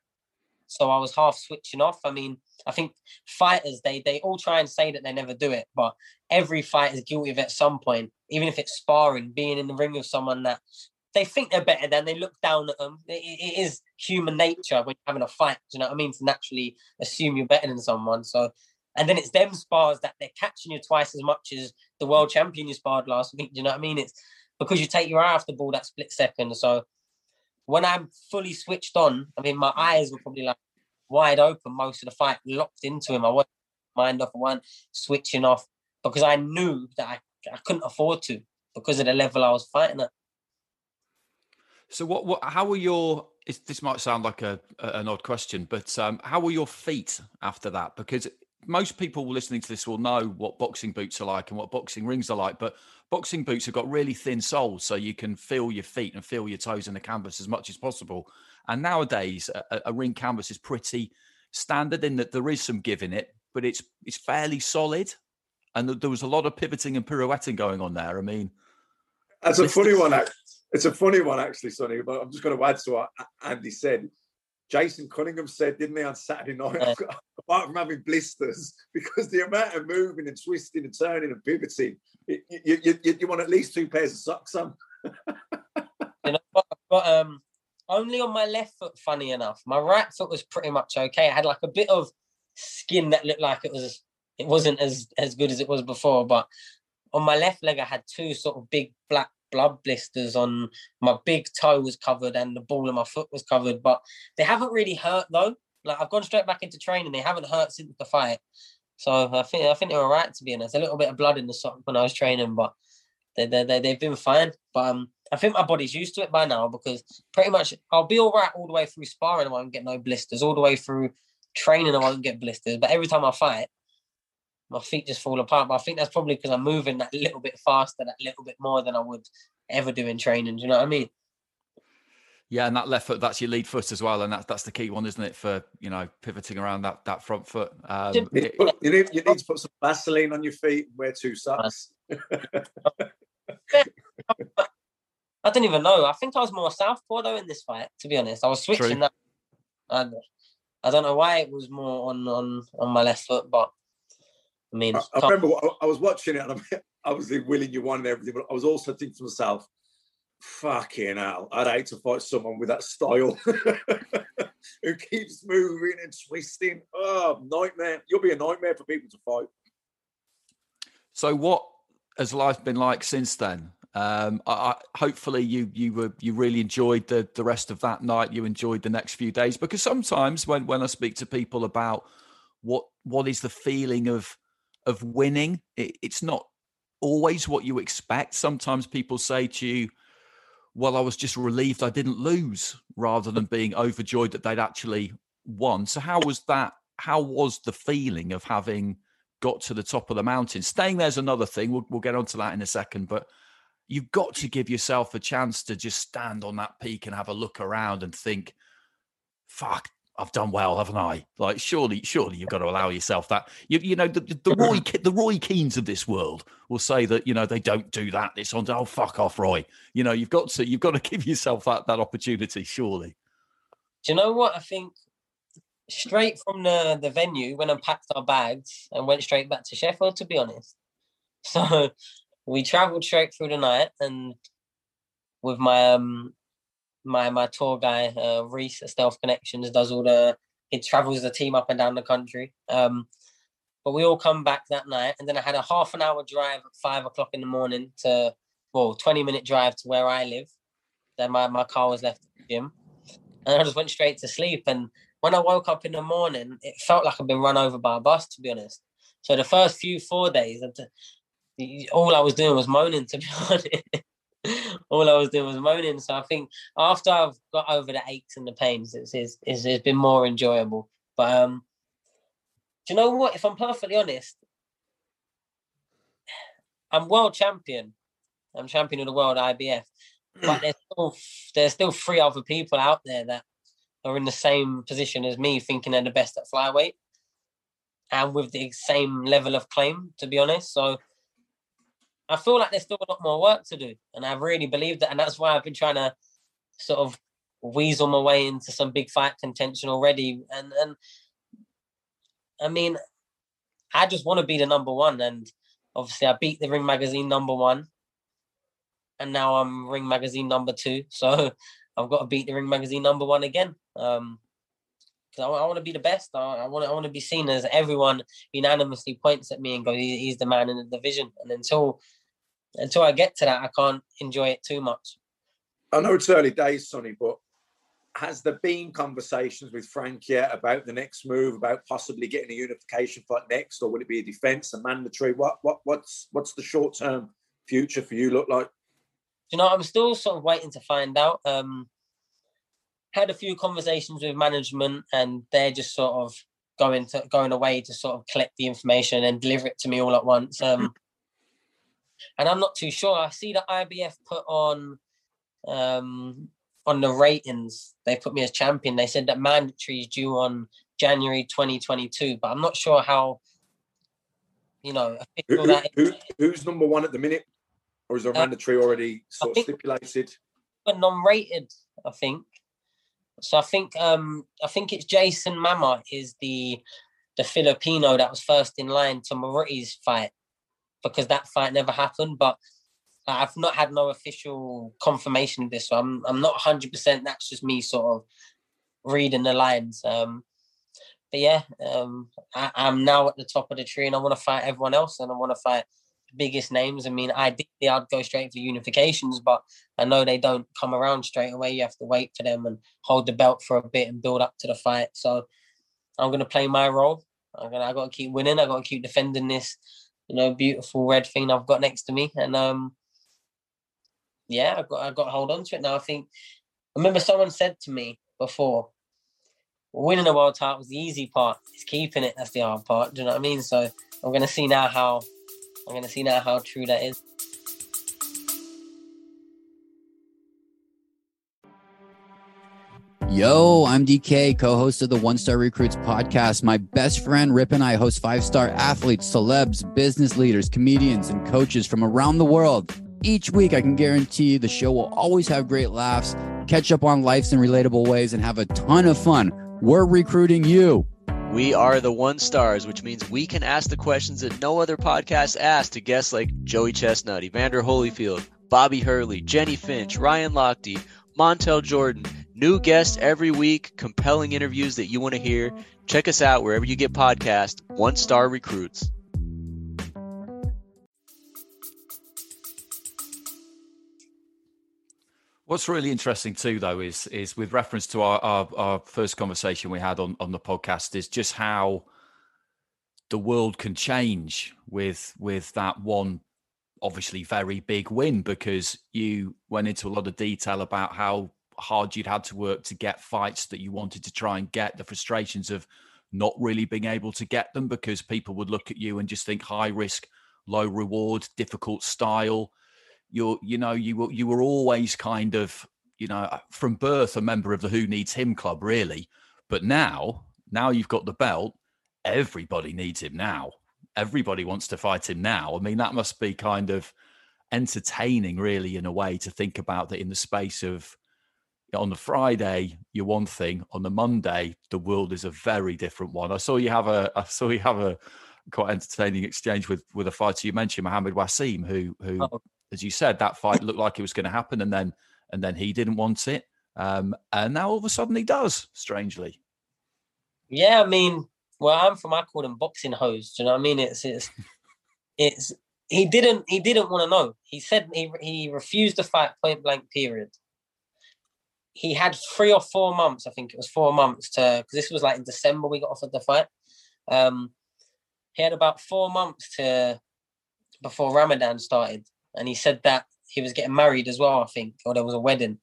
So I was half switching off. I mean, I think fighters, they they all try and say that they never do it, but every fighter is guilty of it at some point, even if it's sparring, being in the ring with someone that they think they're better than, they look down at them. It, it is human nature when you're having a fight, do you know what I mean? To naturally assume you're better than someone. So, and then it's them spars that they're catching you twice as much as the world champion you sparred last week, do you know what I mean? It's because you take your eye off the ball that split second. So when I'm fully switched on, I mean, my eyes were probably like wide open most of the fight, locked into him. I wasn't mind off one, switching off, because I knew that I, I couldn't afford to because of the level I was fighting at. So what, what how were your, this might sound like a, an odd question, but um, how were your feet after that? Because most people listening to this will know what boxing boots are like and what boxing rings are like, but boxing boots have got really thin soles, so you can feel your feet and feel your toes in the canvas as much as possible. And nowadays, a, a ring canvas is pretty standard in that there is some give in it, but it's it's fairly solid. And th- there was a lot of pivoting and pirouetting going on there. I mean... That's a funny one, actually. It's a funny one, actually, Sonny, but I'm just going to add to what Andy said. Jason Cunningham said, didn't he, on Saturday night, yeah. apart from having blisters, because the amount of moving and twisting and turning and pivoting, you, you, you, you want at least two pairs of socks on. You know, but, but um, only on my left foot, funny enough. My right foot was pretty much okay. It had like a bit of skin that looked like it was, it wasn't as, as good as it was before, but on my left leg, I had two sort of big black blood blisters. On my big toe was covered and the ball of my foot was covered, but they haven't really hurt though. Like, I've gone straight back into training, they haven't hurt since the fight, so I think I think they were right, to be honest. A little bit of blood in the sock when I was training, but they, they, they, they've been fine. But um, I think my body's used to it by now, because pretty much I'll be all right all the way through sparring, I won't get no blisters, all the way through training I won't get blisters, but every time I fight my feet just fall apart. But I think that's probably because I'm moving that little bit faster, that little bit more than I would ever do in training. Do you know what I mean? Yeah, and that left foot, that's your lead foot as well. And that's that's the key one, isn't it, for, you know, pivoting around that, that front foot. Um, you, need put, you, need, you need to put some Vaseline on your feet and wear two socks. I don't even know. I think I was more southpaw though in this fight, to be honest. I was switching True. that. I, I don't know why it was more on, on, on my left foot, but I mean, I, I remember I was watching it and I'm obviously willing you won and everything, but I was also thinking to myself, fucking hell, I'd hate to fight someone with that style who keeps moving and twisting. Oh, nightmare. You'll be a nightmare for people to fight. So what has life been like since then? Um, I, I, hopefully you you were you really enjoyed the, the rest of that night. You enjoyed the next few days, because sometimes when, when I speak to people about what what is the feeling of of winning, it, it's not always what you expect. Sometimes people say to you, well, I was just relieved I didn't lose, rather than being overjoyed that they'd actually won. So how was that? How was the feeling of having got to the top of the mountain? Staying there's another thing. We'll, we'll get onto that in a second, but you've got to give yourself a chance to just stand on that peak and have a look around and think, fuck, I've done well, haven't I? Like, surely, surely you've got to allow yourself that. You, you know, the, the Roy, the Roy Keanes of this world will say that, you know, they don't do that. It's on, oh, fuck off, Roy. You know, you've got to, you've got to give yourself that, that opportunity, surely. Do you know what? I think straight from the, the venue, when I packed our bags and went straight back to Sheffield, to be honest. So we travelled straight through the night, and with my, um, My my tour guy, uh, Reese at Stealth Connections, does all the... He travels the team up and down the country. Um, but we all come back that night, and then I had a half an hour drive at five o'clock in the morning to... Well, twenty-minute drive to where I live. Then my, my car was left at the gym. And I just went straight to sleep. And when I woke up in the morning, it felt like I'd been run over by a bus, to be honest. So the first few four days, all I was doing was moaning, to be honest. All I was doing was moaning. So I think after I've got over the aches and the pains, it's, it's, it's, it's been more enjoyable. But um, Do you know what? If I'm perfectly honest, I'm world champion. I'm champion of the world I B F. But there's still, there's still three other people out there that are in the same position as me, thinking they're the best at flyweight and with the same level of claim, to be honest. So I feel like there's still a lot more work to do. And I really believe that. And that's why I've been trying to sort of weasel my way into some big fight contention already. And, and I mean, I just want to be the number one. And obviously I beat the Ring magazine number one. And now I'm Ring magazine number two. So I've got to beat the Ring magazine number one again. Um, I, I want to be the best. I, I want I want to be seen as everyone unanimously points at me and goes, he, he's the man in the division. And until until I get to that, I can't enjoy it too much. I know it's early days, Sonny, but has there been conversations with Frank yet about the next move, about possibly getting a unification fight next, or will it be a defence, a mandatory? What what what's what's the short term future for you look like? You know, I'm still sort of waiting to find out. Um, had a few conversations with management, and they're just sort of going to going away to sort of collect the information and deliver it to me all at once. Um, and I'm not too sure. I see that I B F put on um, on the ratings. They put me as champion. They said that mandatory is due on January twenty twenty-two, but I'm not sure how. You know, official who, that who, is. Who's number one at the minute? Or is there a mandatory already sort of stipulated? Non-rated, I think. So I think um, I think it's Jason Mama is the the Filipino that was first in line to Moruti's fight, because that fight never happened. But I've not had no official confirmation of this, so I'm I'm not one hundred percent. That's just me sort of reading the lines. Um, but yeah, um, I, I'm now at the top of the tree, and I want to fight everyone else, and I want to fight biggest names. I mean, ideally I'd go straight for unifications, but I know they don't come around straight away. You have to wait for them and hold the belt for a bit and build up to the fight. So I'm going to play my role. I'm gonna, I got to keep winning. I got to keep defending this, you know, beautiful red thing I've got next to me. And um, yeah, I got I got to hold on to it now. I think I remember someone said to me before, winning a world title is the easy part. It's keeping it. That's the hard part. Do you know what I mean? So I'm going to see now how. I'm going to see now how true that is. Yo, I'm D K, co-host of the One Star Recruits podcast. My best friend Rip and I host five-star athletes, celebs, business leaders, comedians, and coaches from around the world. Each week, I can guarantee the show will always have great laughs, catch up on lives in relatable ways, and have a ton of fun. We're recruiting you. We are the One Stars, which means we can ask the questions that no other podcast asks to guests like Joey Chestnut, Evander Holyfield, Bobby Hurley, Jenny Finch, Ryan Lochte, Montel Jordan. New guests every week, compelling interviews that you want to hear. Check us out wherever you get podcasts, One Star Recruits. What's really interesting too, though, is is with reference to our, our, our first conversation we had on, on the podcast, is just how the world can change with with that one obviously very big win, because you went into a lot of detail about how hard you'd had to work to get fights that you wanted to try and get, the frustrations of not really being able to get them because people would look at you and just think high risk, low reward, difficult style. You're, you know, you were, you were always kind of, you know, from birth, a member of the Who Needs Him Club, really. But now, now you've got the belt. Everybody needs him now. Everybody wants to fight him now. I mean, that must be kind of entertaining, really, in a way, to think about that in the space of, on the Friday, you're one thing. On the Monday, the world is a very different one. I saw you have a, I saw you have a quite entertaining exchange with, with a fighter you mentioned, Muhammad Waseem, who, who, oh. As you said, that fight looked like it was going to happen, and then and then he didn't want it, um, and now all of a sudden he does. Strangely, yeah. I mean, where I'm from, I call them boxing hoes. Do you know what I mean? It's it's it's he didn't he didn't want to know. He said he he refused the fight point blank. Period. He had three or four months. I think it was four months to because this was like in December we got offered the fight. Um, he had about four months to before Ramadan started. And he said that he was getting married as well, I think, or there was a wedding.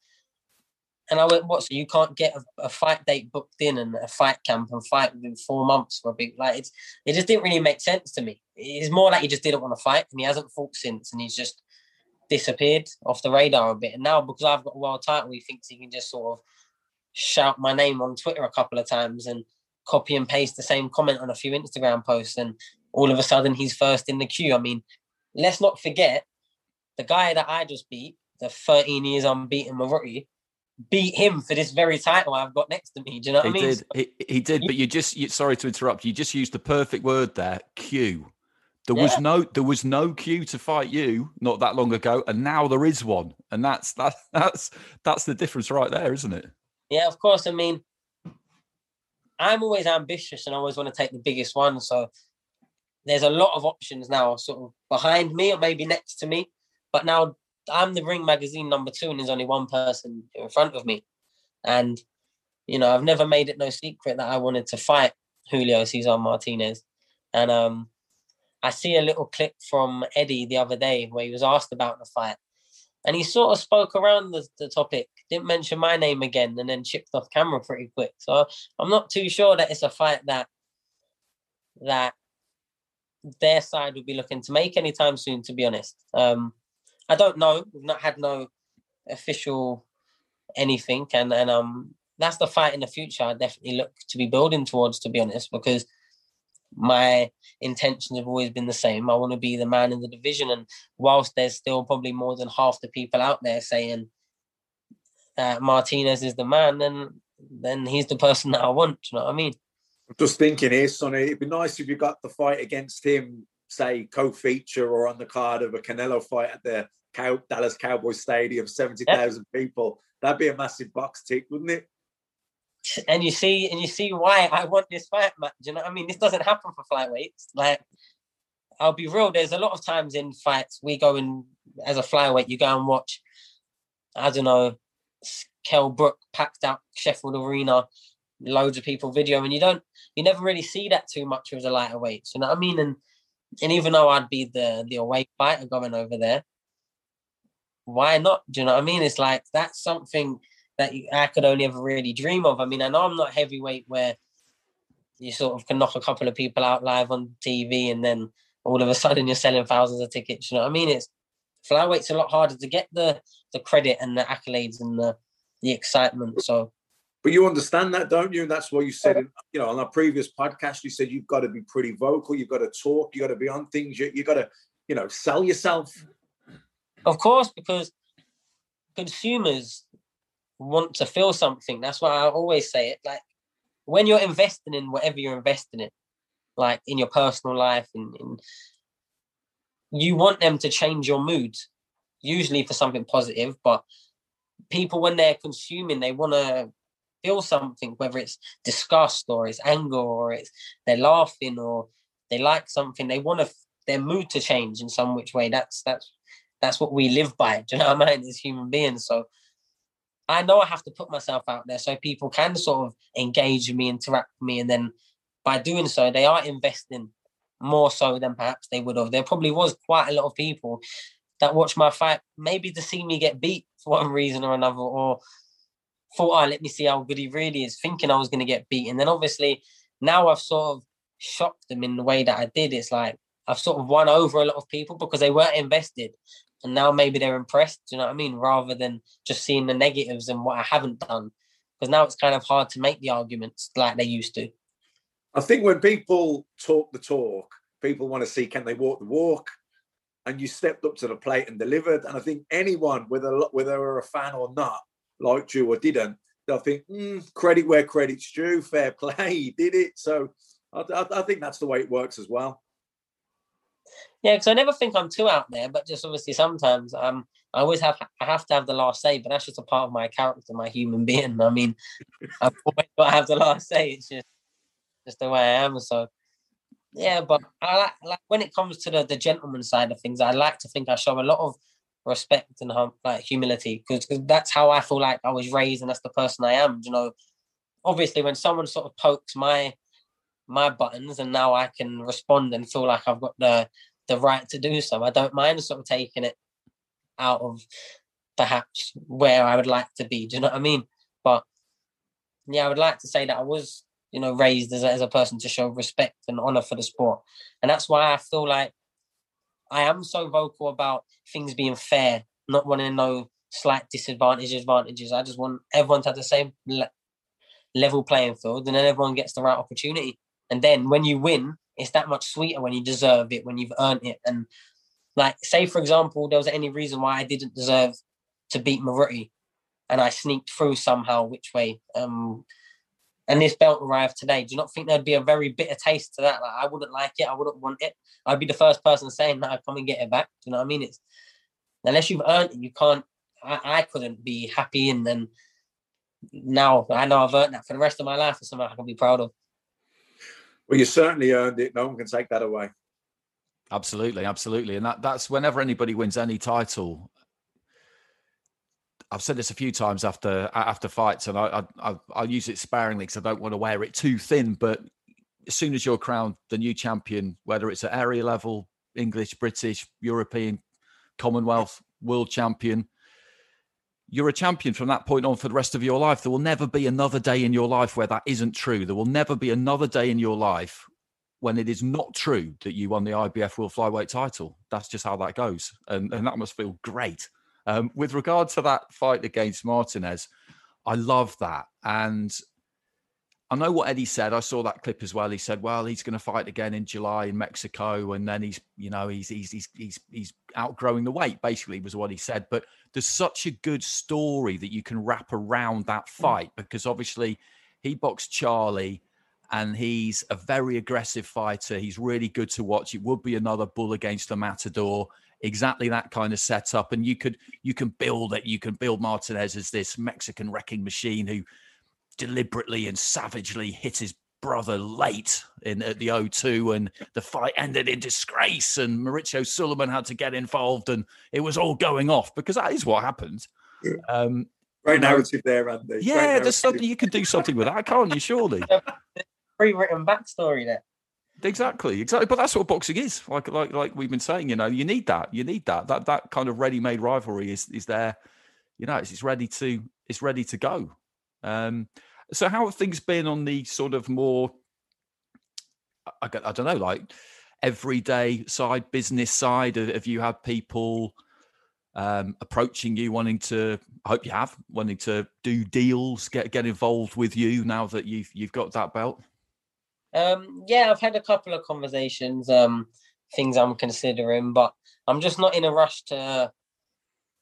And I went, what? So you can't get a, a fight date booked in and a fight camp and fight within four months? I think like it's, it just didn't really make sense to me. It's more like he just didn't want to fight, and he hasn't fought since, and he's just disappeared off the radar a bit. And now because I've got a world title, he thinks he can just sort of shout my name on Twitter a couple of times and copy and paste the same comment on a few Instagram posts, and all of a sudden he's first in the queue. I mean, let's not forget the guy that I just beat, the thirteen years unbeaten Moruti, beat him for this very title I've got next to me. Do you know what he I mean? Did. He, he did, but you just, you, sorry to interrupt, you just used the perfect word there, queue. There yeah. was no there was no queue to fight you not that long ago, and now there is one. And that's that, that's that's the difference right there, isn't it? Yeah, of course. I mean, I'm always ambitious and always want to take the biggest one. So there's a lot of options now sort of behind me or maybe next to me. But now I'm the Ring magazine number two, and there's only one person in front of me. And, you know, I've never made it no secret that I wanted to fight Julio Cesar Martinez. And um, I see a little clip from Eddie the other day where he was asked about the fight. And he sort of spoke around the, the topic, didn't mention my name again, and then chipped off camera pretty quick. So I'm not too sure that it's a fight that that their side would be looking to make anytime soon, to be honest. Um, I don't know. We've not had no official anything. And, and um, that's the fight in the future I definitely look to be building towards, to be honest, because my intentions have always been the same. I want to be the man in the division. And whilst there's still probably more than half the people out there saying that Martinez is the man, then then he's the person that I want. You know what I mean? I'm just thinking here, Sonny, it'd be nice if you got the fight against him, say, co-feature or on the card of a Canelo fight at the Cow- Dallas Cowboys Stadium, seventy thousand yep. people. That'd be a massive box tick, wouldn't it? And you see, and you see why I want this fight, Matt. Do you know what I mean? This doesn't happen for flyweights. Like, I'll be real. There's a lot of times in fights we go in as a flyweight. You go and watch, I don't know, Kell Brook packed out Sheffield Arena, loads of people video, and you don't, you never really see that too much as a lighter weight. Do you know what I mean? And and even though I'd be the the away fighter going over there, why not? Do you know what I mean? It's like that's something that I could only ever really dream of. I mean, I know I'm not heavyweight where you sort of can knock a couple of people out live on T V and then all of a sudden you're selling thousands of tickets. You know what I mean? It's flyweight's a lot harder to get the the credit and the accolades and the, the excitement. So, but you understand that, don't you? And that's why you said, in, you know, on our previous podcast, you said you've got to be pretty vocal. You've got to talk. You've got to be on things. You, you've got to, you know, sell yourself. Of course, because consumers want to feel something. That's why I always say it. Like, when you're investing in whatever you're investing in, like in your personal life, and, and you want them to change your mood, usually for something positive. But people, when they're consuming, they want to feel something, whether it's disgust or it's anger or it's they're laughing or they like something. They want to, their mood to change in some which way. That's that's that's what we live by. Do you know what I mean? As human beings, so. I know I have to put myself out there so people can sort of engage with me, interact with me. And then by doing so, they are investing more so than perhaps they would have. There probably was quite a lot of people that watched my fight, maybe to see me get beat for one reason or another, or thought, oh, let me see how good he really is, thinking I was going to get beat. And then obviously now I've sort of shocked them in the way that I did. It's like I've sort of won over a lot of people because they weren't invested. And now maybe they're impressed, do you know what I mean? Rather than just seeing the negatives and what I haven't done. Because now it's kind of hard to make the arguments like they used to. I think when people talk the talk, people want to see, can they walk the walk? And you stepped up to the plate and delivered. And I think anyone, whether whether they're a fan or not, liked you or didn't, they'll think, mm, credit where credit's due, fair play, you did it. So I, I, I think that's the way it works as well. Yeah, because I never think I'm too out there, but just obviously sometimes I'm, I always have I have to have the last say, but that's just a part of my character, my human being. I mean, I've always got to have the last say. It's just, just the way I am. So, yeah, but I like, like when it comes to the, the gentleman side of things, I like to think I show a lot of respect and hum, like humility, because that's how I feel like I was raised and that's the person I am. You know, obviously when someone sort of pokes my my buttons and now I can respond and feel like I've got the the right to do so. I don't mind sort of taking it out of perhaps where I would like to be. Do you know what I mean? But yeah, I would like to say that I was, you know, raised as a, as a person to show respect and honor for the sport. And that's why I feel like I am so vocal about things being fair, not wanting to know slight disadvantages, advantages. I just want everyone to have the same le- level playing field, and then everyone gets the right opportunity. And then when you win, it's that much sweeter when you deserve it, when you've earned it. And like, say, for example, there was any reason why I didn't deserve to beat Moruti, and I sneaked through somehow, which way. Um, and this belt arrived today. Do you not think there'd be a very bitter taste to that? Like, I wouldn't like it. I wouldn't want it. I'd be the first person saying that, I come and get it back. Do you know what I mean? It's, unless you've earned it, you can't. I, I couldn't be happy. And then now I know I've earned that for the rest of my life. It's something I can be proud of. Well, you certainly earned it. No one can take that away. Absolutely, absolutely. And that, that's whenever anybody wins any title. I've said this a few times after after fights, and I I, I use it sparingly because I don't want to wear it too thin. But as soon as you're crowned the new champion, whether it's at area level, English, British, European, Commonwealth, world champion, you're a champion from that point on for the rest of your life. There will never be another day in your life where that isn't true. There will never be another day in your life when it is not true that you won the I B F World Flyweight title. That's just how that goes. And, and that must feel great. Um, with regard to that fight against Martinez, I love that. And I know what Eddie said. I saw that clip as well. He said, well, he's going to fight again in July in Mexico. And then he's, you know, he's, he's, he's, he's, he's outgrowing the weight, basically, was what he said. But there's such a good story that you can wrap around that fight, because obviously he boxed Charlie and he's a very aggressive fighter. He's really good to watch. It would be another bull against the Matador. Exactly that kind of setup, and you could you can build it. You can build Martinez as this Mexican wrecking machine who deliberately and savagely hit his brother late in at the O two, and the fight ended in disgrace. And Mauricio Suleiman had to get involved, and it was all going off, because that is what happened. Yeah. Um, Great narrative there, Andy. Yeah, Great there's narrative. Something you can do something with that, can't you? Surely, pre-written backstory there. Exactly, exactly. But that's what boxing is. Like, like, like we've been saying, you know, you need that. You need that. That that kind of ready-made rivalry is is there. You know, it's, it's ready to it's ready to go. Um, so how have things been on the sort of more, I, I don't know, like everyday side, business side? Have you had people um, approaching you wanting to? I hope you have wanting to do deals, get get involved with you now that you've you've got that belt. Um, yeah, I've had a couple of conversations, um, things I'm considering, but I'm just not in a rush to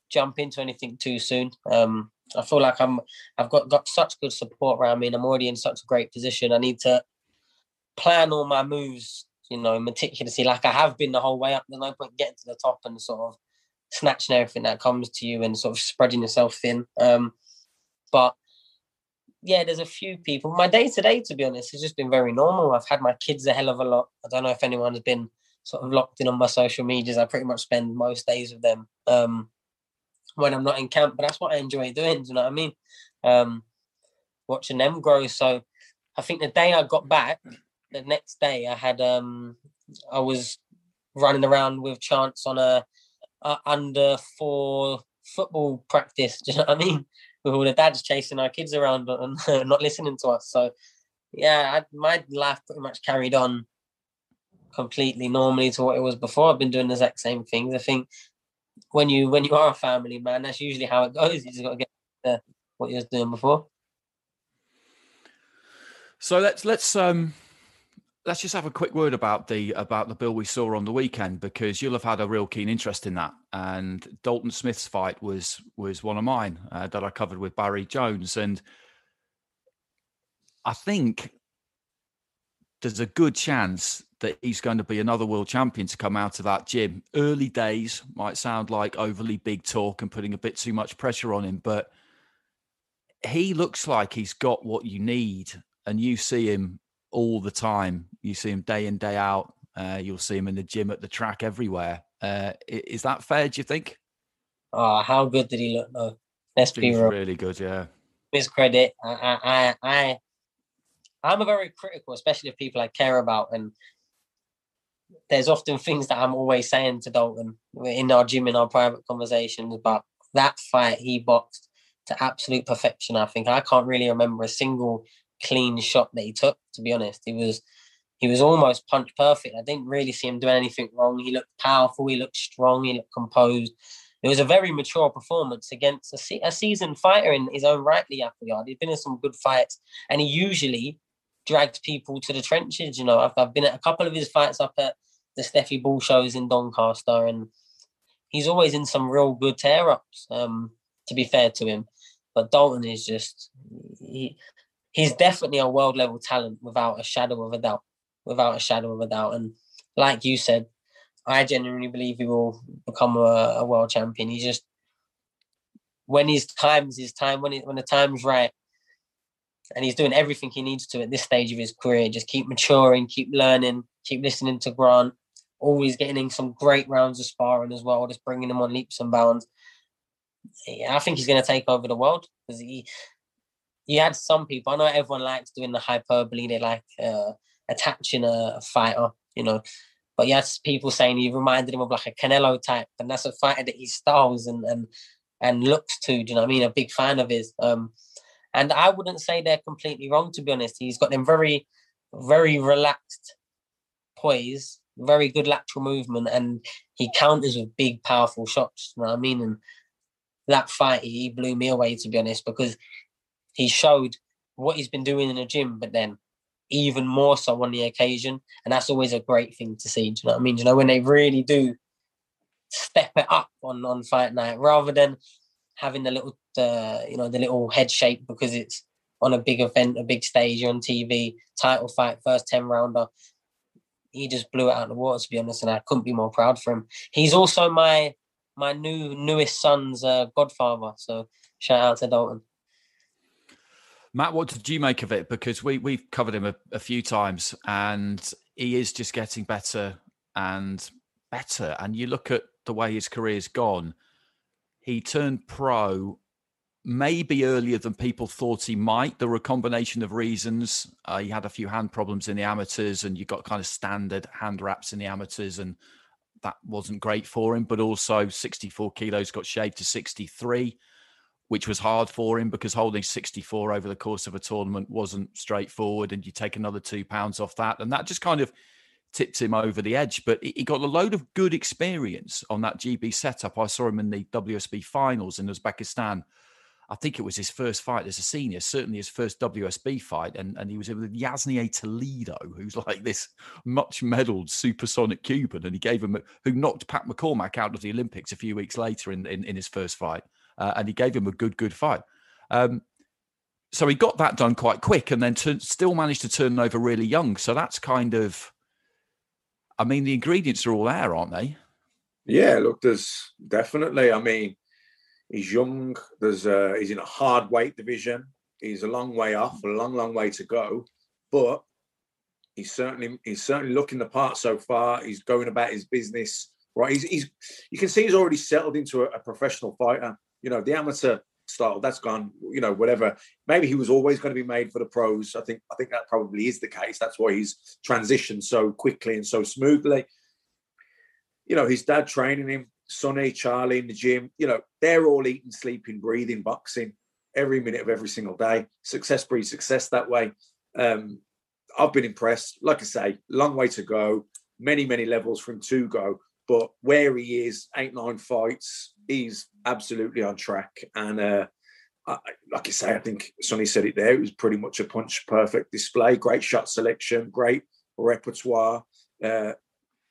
jump into anything too soon. Um, I feel like I'm, I've got, got such good support around me, and I'm already in such a great position. I need to plan all my moves, you know, meticulously, like I have been the whole way up. There's no point getting to the top and sort of snatching everything that comes to you and sort of spreading yourself thin. Um, but yeah, there's a few people. My day-to-day, to be honest, has just been very normal. I've had my kids a hell of a lot. I don't know if anyone's been sort of locked in on my social medias. I pretty much spend most days with them um, when I'm not in camp, but that's what I enjoy doing, do you know what I mean? Um, watching them grow. So I think the day I got back, the next day I had, um, I was running around with Chance on a, a under-four football practice, do you know what I mean? With all the dads chasing our kids around and not listening to us. So, yeah, I, my life pretty much carried on completely normally to what it was before. I've been doing the exact same things. I think when you when you are a family man, that's usually how it goes. You just got to get to what you was doing before. So let's let's um let's just have a quick word about the about the bill we saw on the weekend, because you'll have had a real keen interest in that. And Dalton Smith's fight was was one of mine uh, that I covered with Barry Jones. And I think there's a good chance that he's going to be another world champion to come out of that gym. Early days might sound like overly big talk and putting a bit too much pressure on him, but he looks like he's got what you need, and you see him all the time. You see him day in, day out. Uh, you'll see him in the gym, at the track, everywhere. Uh, is that fair, do you think? Oh, how good did he look, though? Let's be real. Really good, yeah. His credit, I, I, I, I'm a very critical, especially of people I care about. And there's often things that I'm always saying to Dalton in our gym, in our private conversations. But that fight he boxed to absolute perfection. I think I can't really remember a single clean shot that he took, to be honest. He was he was almost punch perfect. I didn't really see him doing anything wrong. He looked powerful. He looked strong. He looked composed. It was a very mature performance against a, se- a seasoned fighter in his own right, Yafai. He's been in some good fights, and he usually drags people to the trenches. You know, I've, I've been at a couple of his fights up at the Steffi Ball shows in Doncaster, and he's always in some real good tear-ups, um, to be fair to him. But Dalton is just... He, he's definitely a world-level talent without a shadow of a doubt. Without a shadow of a doubt. And like you said, I genuinely believe he will become a, a world champion. He just, when his time's his time, when it, when the time's right, and he's doing everything he needs to at this stage of his career, just keep maturing, keep learning, keep listening to Grant, always getting in some great rounds of sparring as well, just bringing him on leaps and bounds. Yeah, I think he's going to take over the world, because he, he had some people, I know everyone likes doing the hyperbole, they like uh, attaching a, a fighter, you know, but yes, people saying he reminded him of like a Canelo type, and that's a fighter that he styles and and, and looks to, do you know what I mean? A big fan of his. Um, and I wouldn't say they're completely wrong, to be honest. He's got them very, very relaxed poise, very good lateral movement, and he counters with big, powerful shots, you know what I mean? And that fight, he blew me away, to be honest, because he showed what he's been doing in the gym, but then even more so on the occasion, and that's always a great thing to see. Do you know what I mean? Do you know when they really do step it up on, on fight night, rather than having the little, uh, you know, the little head shake because it's on a big event, a big stage, you're on T V, title fight, first ten rounder. He just blew it out of the water, to be honest, and I couldn't be more proud for him. He's also my my new newest son's uh, godfather, so shout out to Dalton. Matt, what did you make of it? Because we, we've covered him a, a few times, and he is just getting better and better. And you look at the way his career's gone, he turned pro maybe earlier than people thought he might. There were a combination of reasons. Uh, he had a few hand problems in the amateurs, and you got kind of standard hand wraps in the amateurs, and that wasn't great for him. But also sixty-four kilos got shaved to sixty-three, which was hard for him, because holding sixty-four over the course of a tournament wasn't straightforward, and you take another two pounds off that, and that just kind of tipped him over the edge. But he got a load of good experience on that G B setup. I saw him in the W S B finals in Uzbekistan. I think it was his first fight as a senior, certainly his first W S B fight, and, and he was with Yasnier Toledo, who's like this much-medalled supersonic Cuban, and he gave him, who knocked Pat McCormack out of the Olympics a few weeks later in, in, in his first fight. Uh, and he gave him a good, good fight. Um, so he got that done quite quick, and then t- still managed to turn over really young. So that's kind of, I mean, the ingredients are all there, aren't they? Yeah, look, there's definitely, I mean, he's young. There's uh, he's in a hard weight division. He's a long way off, a long, long way to go. But he's certainly, he's certainly looking the part so far. He's going about his business, right? He's, he's you can see he's already settled into a, a professional fighter. You know, the amateur style, that's gone, you know, whatever. Maybe he was always going to be made for the pros. I think I think that probably is the case. That's why he's transitioned so quickly and so smoothly. You know, his dad training him, Sonny, Charlie in the gym, you know, they're all eating, sleeping, breathing, boxing every minute of every single day. Success breeds success that way. Um, I've been impressed. Like I say, long way to go. Many, many levels for him to go. But where he is, eight, nine fights, he's absolutely on track. And uh, I, like you say, I think Sonny said it there, it was pretty much a punch-perfect display, great shot selection, great repertoire, uh,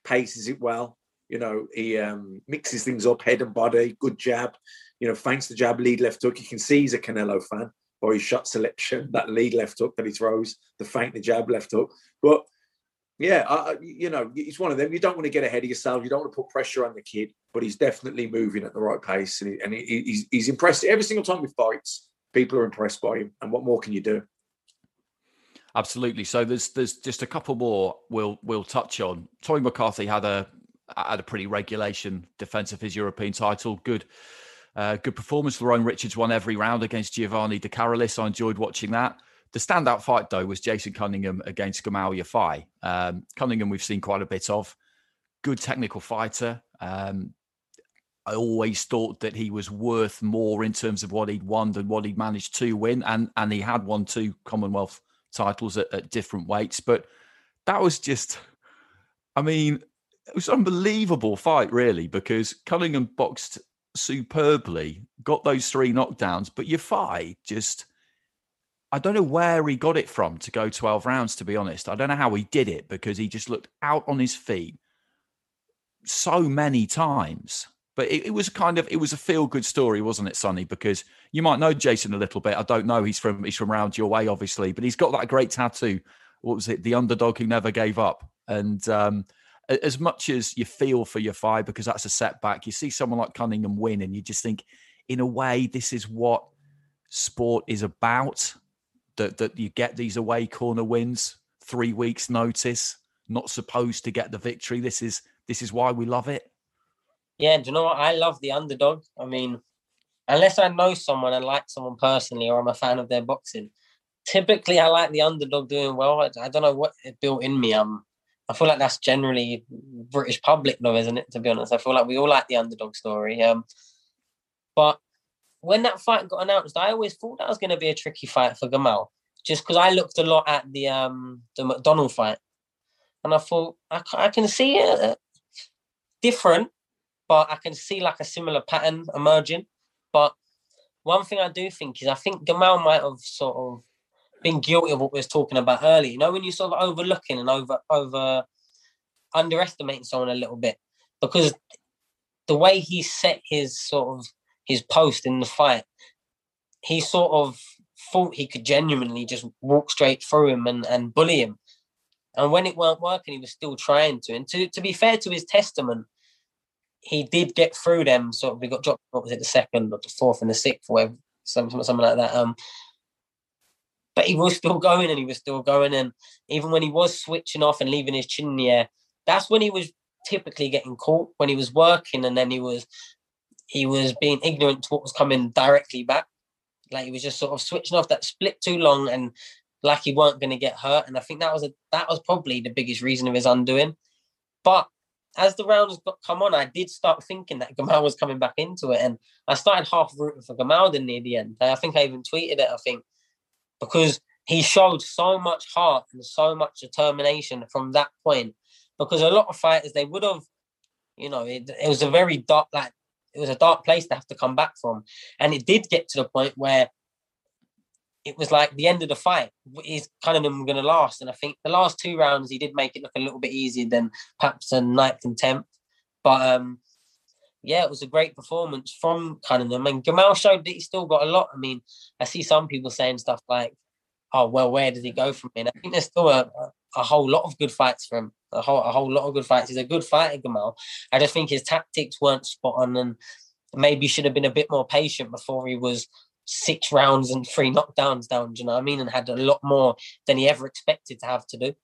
paces it well. You know, he um, mixes things up, head and body, good jab, you know, feints the jab, lead left hook. You can see he's a Canelo fan by his shot selection, that lead left hook that he throws, the feint, the jab, left hook. But yeah, I, you know, it's one of them. You don't want to get ahead of yourself. You don't want to put pressure on the kid, but he's definitely moving at the right pace. And, he, and he, he's, he's impressed. Every single time he fights, people are impressed by him. And what more can you do? Absolutely. So there's there's just a couple more we'll we'll touch on. Tommy McCarthy had a had a pretty regulation defense of his European title. Good uh, good performance. Lerone Richards won every round against Giovanni De Carolis. I enjoyed watching that. The standout fight, though, was Jason Cunningham against Gamal Yafai. Um, Cunningham, we've seen quite a bit of. Good technical fighter. Um, I always thought that he was worth more in terms of what he'd won than what he'd managed to win. And and he had won two Commonwealth titles at, at different weights. But that was just, I mean, it was an unbelievable fight, really, because Cunningham boxed superbly, got those three knockdowns. But Yafai just, I don't know where he got it from to go twelve rounds, to be honest. I don't know how he did it, because he just looked out on his feet so many times. But it, it was kind of, it was a feel-good story, wasn't it, Sonny? Because you might know Jason a little bit. I don't know. He's from he's from round your way, obviously. But he's got that great tattoo. What was it? The underdog who never gave up. And um, as much as you feel for Yafai, because that's a setback, you see someone like Cunningham win and you just think, in a way, this is what sport is about, that, that you get these away corner wins, three weeks notice, not supposed to get the victory. This is This is why we love it. Yeah, do you know what? I love the underdog. I mean, unless I know someone and like someone personally, or I'm a fan of their boxing, typically I like the underdog doing well. I don't know what it built in me. Um, I feel like that's generally British public though, isn't it? To be honest, I feel like we all like the underdog story. Um, but when that fight got announced, I always thought that was going to be a tricky fight for Gamal, just because I looked a lot at the um the McDonald fight, and I thought I, I can see it different. But I can see like a similar pattern emerging. But one thing I do think is I think Gamal might have sort of been guilty of what we were talking about earlier. You know, when you're sort of overlooking and over over underestimating someone a little bit, because the way he set his sort of his post in the fight, he sort of thought he could genuinely just walk straight through him and, and bully him. And when it weren't working, he was still trying to. And to, to be fair to his testament, he did get through them. Sort of, we got dropped. What was it? The second, or the fourth, and the sixth, or something, something like that. Um, but he was still going, and he was still going, and even when he was switching off and leaving his chin in the air, that's when he was typically getting caught. When he was working, and then he was, he was being ignorant to what was coming directly back. Like he was just sort of switching off that split too long, and like he weren't going to get hurt. And I think that was a, that was probably the biggest reason of his undoing. But as the rounds got come on, I did start thinking that Gamal was coming back into it. And I started half rooting for Gamal then near the end. I think I even tweeted it, I think, because he showed so much heart and so much determination from that point. Because a lot of fighters, they would have, you know, it, it was a very dark, like, it was a dark place to have to come back from. And it did get to the point where it was like the end of the fight. Is Cunningham going to last? And I think the last two rounds, he did make it look a little bit easier than perhaps the ninth and tenth. But um, yeah, it was a great performance from Cunningham. And Gamal showed that he still got a lot. I mean, I see some people saying stuff like, oh, well, where does he go from here? And I think there's still a, a whole lot of good fights for him. A whole, a whole lot of good fights. He's a good fighter, Gamal. I just think his tactics weren't spot on, and maybe should have been a bit more patient before he was six rounds and three knockdowns down, do you know what I mean? And had a lot more than he ever expected to have to do.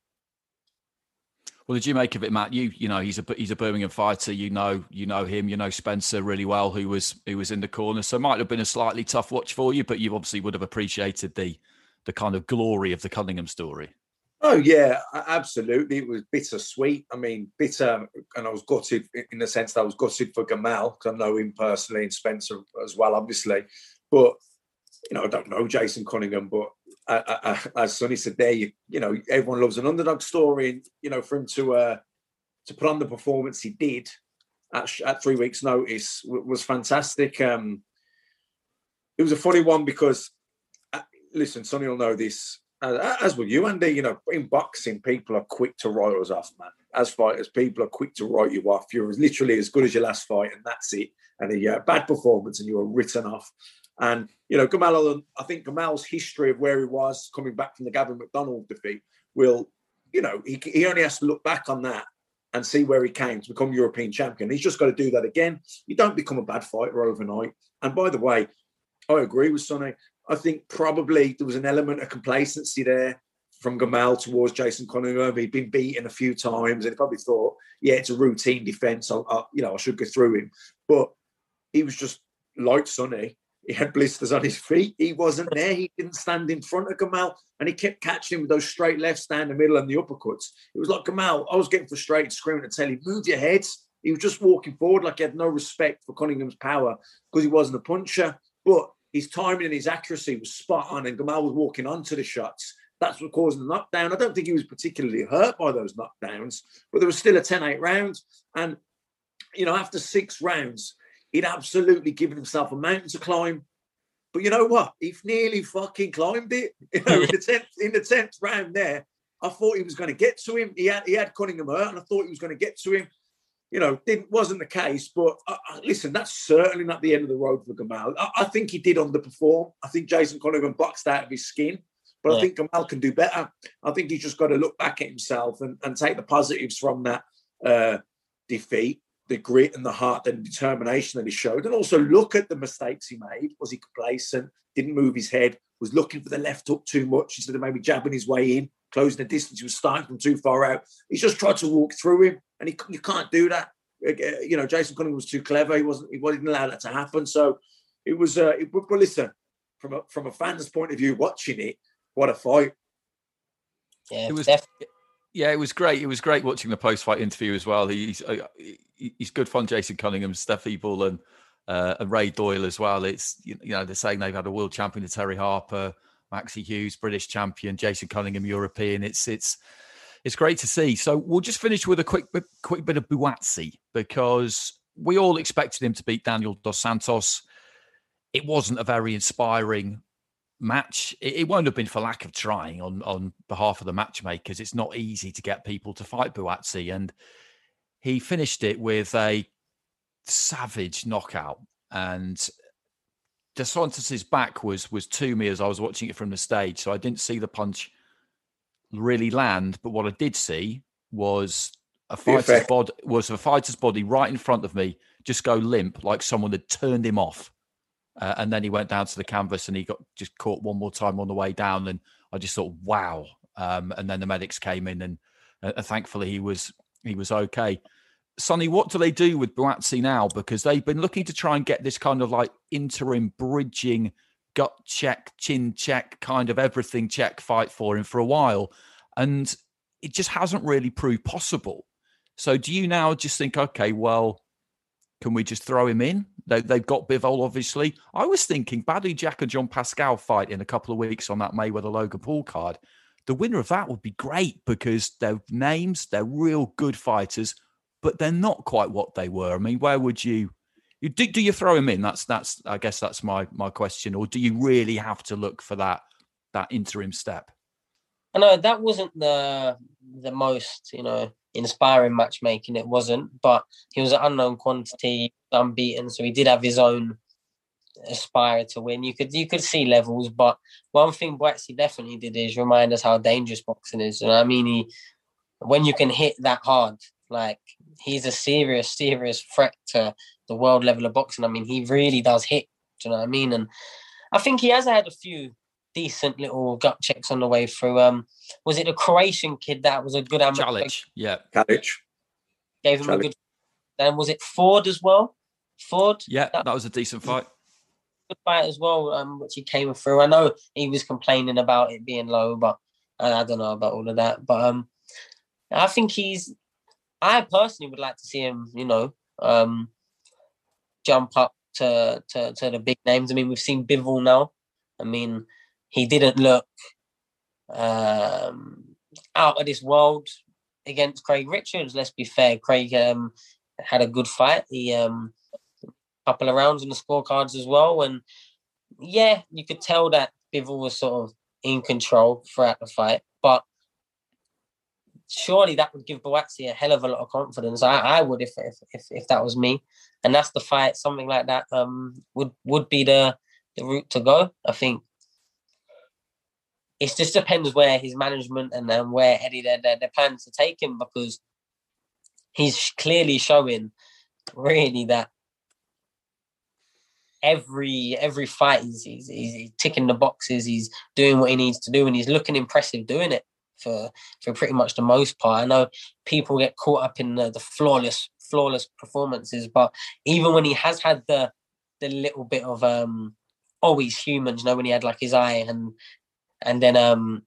Well, did you make of it, Matt? You, you know, he's a he's a Birmingham fighter. You know, you know him. You know Spencer really well, who was who was in the corner. So it might have been a slightly tough watch for you, but you obviously would have appreciated the the kind of glory of the Cunningham story. Oh yeah, absolutely. It was bittersweet. I mean, bitter, and I was gutted in the sense that I was gutted for Gamal, because I know him personally and Spencer as well, obviously. But you know, I don't know Jason Cunningham, but I, I, as Sonny said there, you, you know, everyone loves an underdog story. And, you know, for him to uh, to put on the performance he did at, at three weeks' notice w- was fantastic. Um, it was a funny one because, uh, listen, Sonny will know this, uh, as will you, Andy. You know, in boxing, people are quick to write us off, man. As fighters, people are quick to write you off. You're literally as good as your last fight, and that's it. And a uh, bad performance, and you were written off. And, you know, Gamal, I think Gamal's history of where he was coming back from the Gavin McDonald defeat will, you know, he, he only has to look back on that and see where he came to become European champion. He's just got to do that again. You don't become a bad fighter overnight. And by the way, I agree with Sonny. I think probably there was an element of complacency there from Gamal towards Jason Cunningham. He'd been beaten a few times and he probably thought, yeah, it's a routine defence. I, I, you know, I should go through him. But he was just like Sonny. He had blisters on his feet. He wasn't there. He didn't stand in front of Gamal. And he kept catching him with those straight lefts down the middle and the uppercuts. It was like, Gamal, I was getting frustrated, screaming and telling him, move your head. He was just walking forward like he had no respect for Cunningham's power because he wasn't a puncher. But his timing and his accuracy was spot on, and Gamal was walking onto the shots. That's what caused the knockdown. I don't think he was particularly hurt by those knockdowns, but there was still a ten eight round. And, you know, after six rounds, he'd absolutely given himself a mountain to climb. But you know what? He nearly fucking climbed it. You know, in the tenth, in the tenth round there, I thought he was going to get to him. He had, he had Cunningham hurt, and I thought he was going to get to him. You know, didn't wasn't the case. But uh, listen, that's certainly not the end of the road for Gamal. I, I think he did underperform. I think Jason Cunningham boxed out of his skin. But yeah. I think Gamal can do better. I think he's just got to look back at himself and, and take the positives from that uh, defeat, the grit and the heart and determination that he showed, and also look at the mistakes he made. Was he complacent? Didn't move his head? Was looking for the left hook too much instead of maybe jabbing his way in, closing the distance? He was starting from too far out. He's just tried to walk through him, and he, you can't do that. You know, Jason Cunningham was too clever. He wasn't. He wasn't allowed that to happen. So it was. Uh, it, well, listen, from a, from a fan's point of view, watching it, what a fight! Yeah, it was. Def- yeah, it was great. It was great watching the post-fight interview as well. He's uh, he's good fun. Jason Cunningham, Steph Ebel, and uh, and Ray Doyle as well. It's you know they're saying they've had a world champion, Terry Harper, Maxie Hughes, British champion, Jason Cunningham, European. It's it's it's great to see. So we'll just finish with a quick quick bit of Buatsi, because we all expected him to beat Daniel Dos Santos. It wasn't a very inspiring match. It won't have been for lack of trying on on behalf of the matchmakers. It's not easy to get people to fight Buatsi, and he finished it with a savage knockout. And Dos Santos's back was was to me as I was watching it from the stage, so I didn't see the punch really land. But what I did see was a fighter's body was a fighter's body right in front of me just go limp, like someone had turned him off. Uh, and then he went down to the canvas and he got just caught one more time on the way down. And I just thought, wow. Um, and then the medics came in and uh, thankfully he was he was okay. Sonny, what do they do with Buatsi now? Because they've been looking to try and get this kind of like interim bridging, gut check, chin check, kind of everything check fight for him for a while. And it just hasn't really proved possible. So do you now just think, okay, well, can we just throw him in? They, they've got Bivol, obviously. I was thinking Badou Jack and John Pascal fight in a couple of weeks on that Mayweather-Logan Paul card. The winner of that would be great because they're names, they're real good fighters, but they're not quite what they were. I mean, where would you... you do, do you throw him in? That's that's. I guess that's my my question. Or do you really have to look for that that interim step? I know that wasn't the the most, you know... inspiring matchmaking. It wasn't, but he was an unknown quantity, unbeaten, so he did have his own aspire to win. You could you could see levels, but one thing Buatsi definitely did is remind us how dangerous boxing is. You know what I mean? He, when you can hit that hard, like he's a serious, serious threat to the world level of boxing. I mean, he really does hit. Do you know what I mean? And I think he has had a few decent little gut checks on the way through. Um, was it the Croatian kid that was a good amateur? Chalic, yeah. Chalic. Gave him Chalic. a good... Then was it Ford as well? Ford? Yeah, that, that was a decent fight. Good fight as well, um, which he came through. I know he was complaining about it being low, but uh, I don't know about all of that. But um, I think he's... I personally would like to see him, you know, um, jump up to, to, to the big names. I mean, we've seen Bivol now. I mean... He didn't look um, out of this world against Craig Richards. Let's be fair. Craig um, had a good fight. He um, couple of rounds on the scorecards as well. And yeah, you could tell that Bivol was sort of in control throughout the fight. But surely that would give Buatsi a hell of a lot of confidence. I, I would if, if if if that was me. And that's the fight. Something like that um, would would be the the route to go, I think. It just depends where his management and then where Eddie their, their, their plans to take him, because he's clearly showing really that every every fight he's, he's, he's ticking the boxes, he's doing what he needs to do, and he's looking impressive doing it for for pretty much the most part. I know people get caught up in the, the flawless flawless performances, but even when he has had the the little bit of um oh he's human, you know, when he had like his eye and. And then um,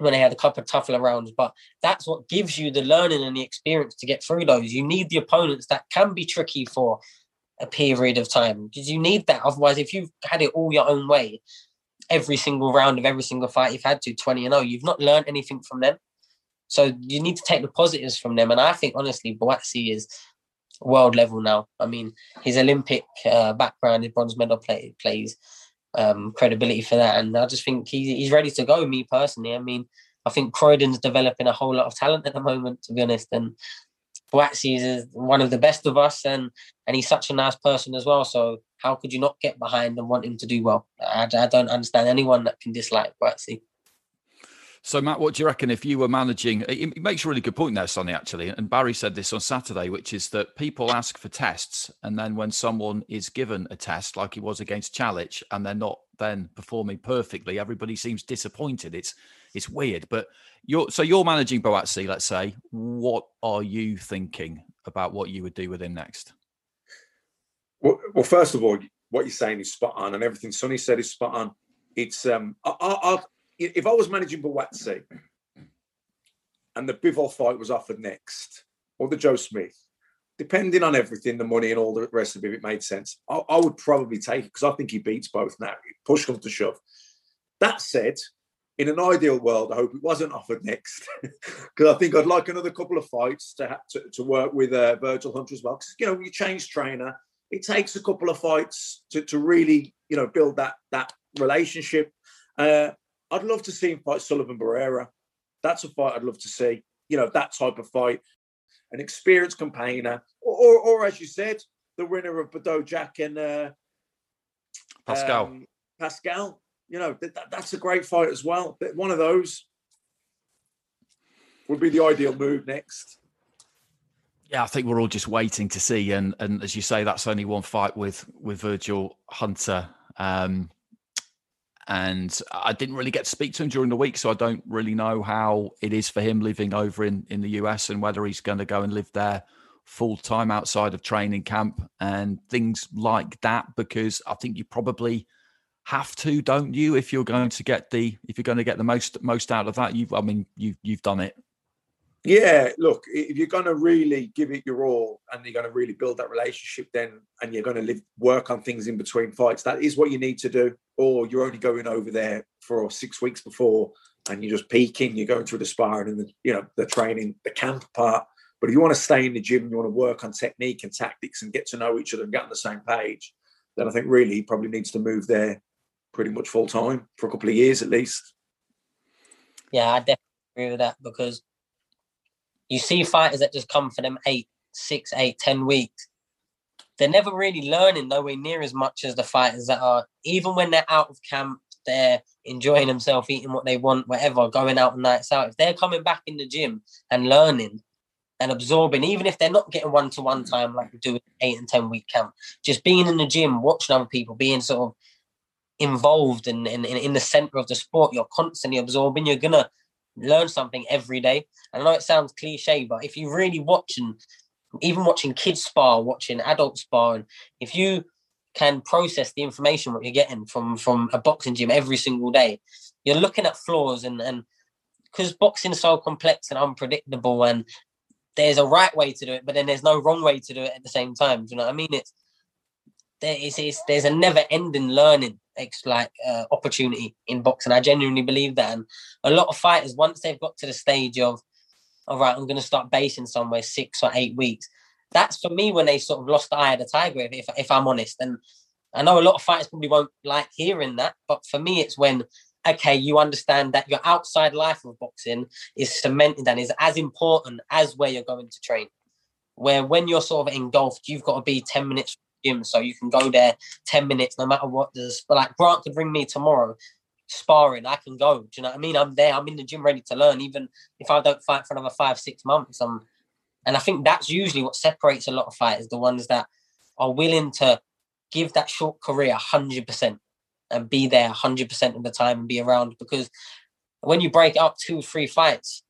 when they had a couple of tougher rounds, but that's what gives you the learning and the experience to get through those. You need the opponents that can be tricky for a period of time, because you need that. Otherwise, if you've had it all your own way, every single round of every single fight you've had to twenty and oh, you've not learned anything from them. So you need to take the positives from them. And I think, honestly, Buatsi is world level now. I mean, his Olympic uh, background, his bronze medal play, plays um, credibility for that. And I just think he's, he's ready to go, me personally. I mean, I think Croydon's developing a whole lot of talent at the moment, to be honest. And Buatsi is one of the best of us, and, and he's such a nice person as well. So how could you not get behind and want him to do well? I, I don't understand anyone that can dislike Buatsi. So, Matt, what do you reckon if you were managing... It makes a really good point there, Sonny, actually. And Barry said this on Saturday, which is that people ask for tests, and then when someone is given a test, like he was against Chalich, and they're not then performing perfectly, everybody seems disappointed. It's it's weird. But you're so you're managing Buatsi, let's say. What are you thinking about what you would do with him next? Well, well first of all, what you're saying is spot on, and everything Sonny said is spot on. It's... um, I, I, I, If I was managing Buatsi and the Bivol fight was offered next, or the Joe Smith, depending on everything, the money and all the rest of it, it made sense. I, I would probably take it because I think he beats both now. Push comes to shove. That said, in an ideal world, I hope it wasn't offered next because I think I'd like another couple of fights to have to, to work with uh, Virgil Hunter as well. Because, you know, you change trainer, it takes a couple of fights to, to really, you know, build that, that relationship. Uh, I'd love to see him fight Sullivan Barrera. That's a fight I'd love to see. You know, that type of fight. An experienced campaigner. Or, or, or as you said, the winner of Badou Jack and... Uh, Pascal. Um, Pascal. You know, th- that's a great fight as well. One of those would be the ideal move next. Yeah, I think we're all just waiting to see. And and as you say, that's only one fight with, with Virgil Hunter. Um And I didn't really get to speak to him during the week, so I don't really know how it is for him living over in, in the U S and whether he's going to go and live there full time outside of training camp and things like that, because I think you probably have to, don't you? If you're going to get the if you're going to get the most most out of that, you've I mean you you've done it. Yeah, look, if you're going to really give it your all and you're going to really build that relationship then, and you're going to live, work on things in between fights, that is what you need to do. Or you're only going over there for six weeks before and you're just peaking, you're going through the sparring and the, you know, the training, the camp part. But if you want to stay in the gym and you want to work on technique and tactics and get to know each other and get on the same page, then I think really he probably needs to move there pretty much full time for a couple of years at least. Yeah, I definitely agree with that because you see fighters that just come for them eight, six, eight, ten weeks. They're never really learning nowhere near as much as the fighters that are, even when they're out of camp, they're enjoying themselves, eating what they want, whatever, going out on nights out. If they're coming back in the gym and learning and absorbing, even if they're not getting one-to-one time like we do in eight and ten-week camp, just being in the gym, watching other people, being sort of involved in, in, in the centre of the sport, you're constantly absorbing, you're going to learn something every day. I know it sounds cliche, but if you really watch and even watching kids spar, watching adult sparring, if you can process the information what you're getting from from a boxing gym every single day, you're looking at flaws and and because boxing is so complex and unpredictable, and there's a right way to do it, but then there's no wrong way to do it at the same time. Do you know what I mean? It's there is it's, there's a never-ending learning like uh, opportunity in boxing. I genuinely believe that, and a lot of fighters, once they've got to the stage of, all right, I'm going to start basing somewhere six or eight weeks. That's for me when they sort of lost the eye of the tiger. If, if if I'm honest, and I know a lot of fighters probably won't like hearing that, but for me, it's when okay, you understand that your outside life of boxing is cemented and is as important as where you're going to train. Where when you're sort of engulfed, you've got to be ten minutes. Gym, so you can go there ten minutes no matter what. There's like Grant could bring me tomorrow sparring, I can go. Do you know what I mean? I'm there, I'm in the gym ready to learn, even if I don't fight for another five six months. I'm, and I think that's usually what separates a lot of fighters, the ones that are willing to give that short career one hundred percent and be there one hundred percent of the time and be around, because when you break up two three fights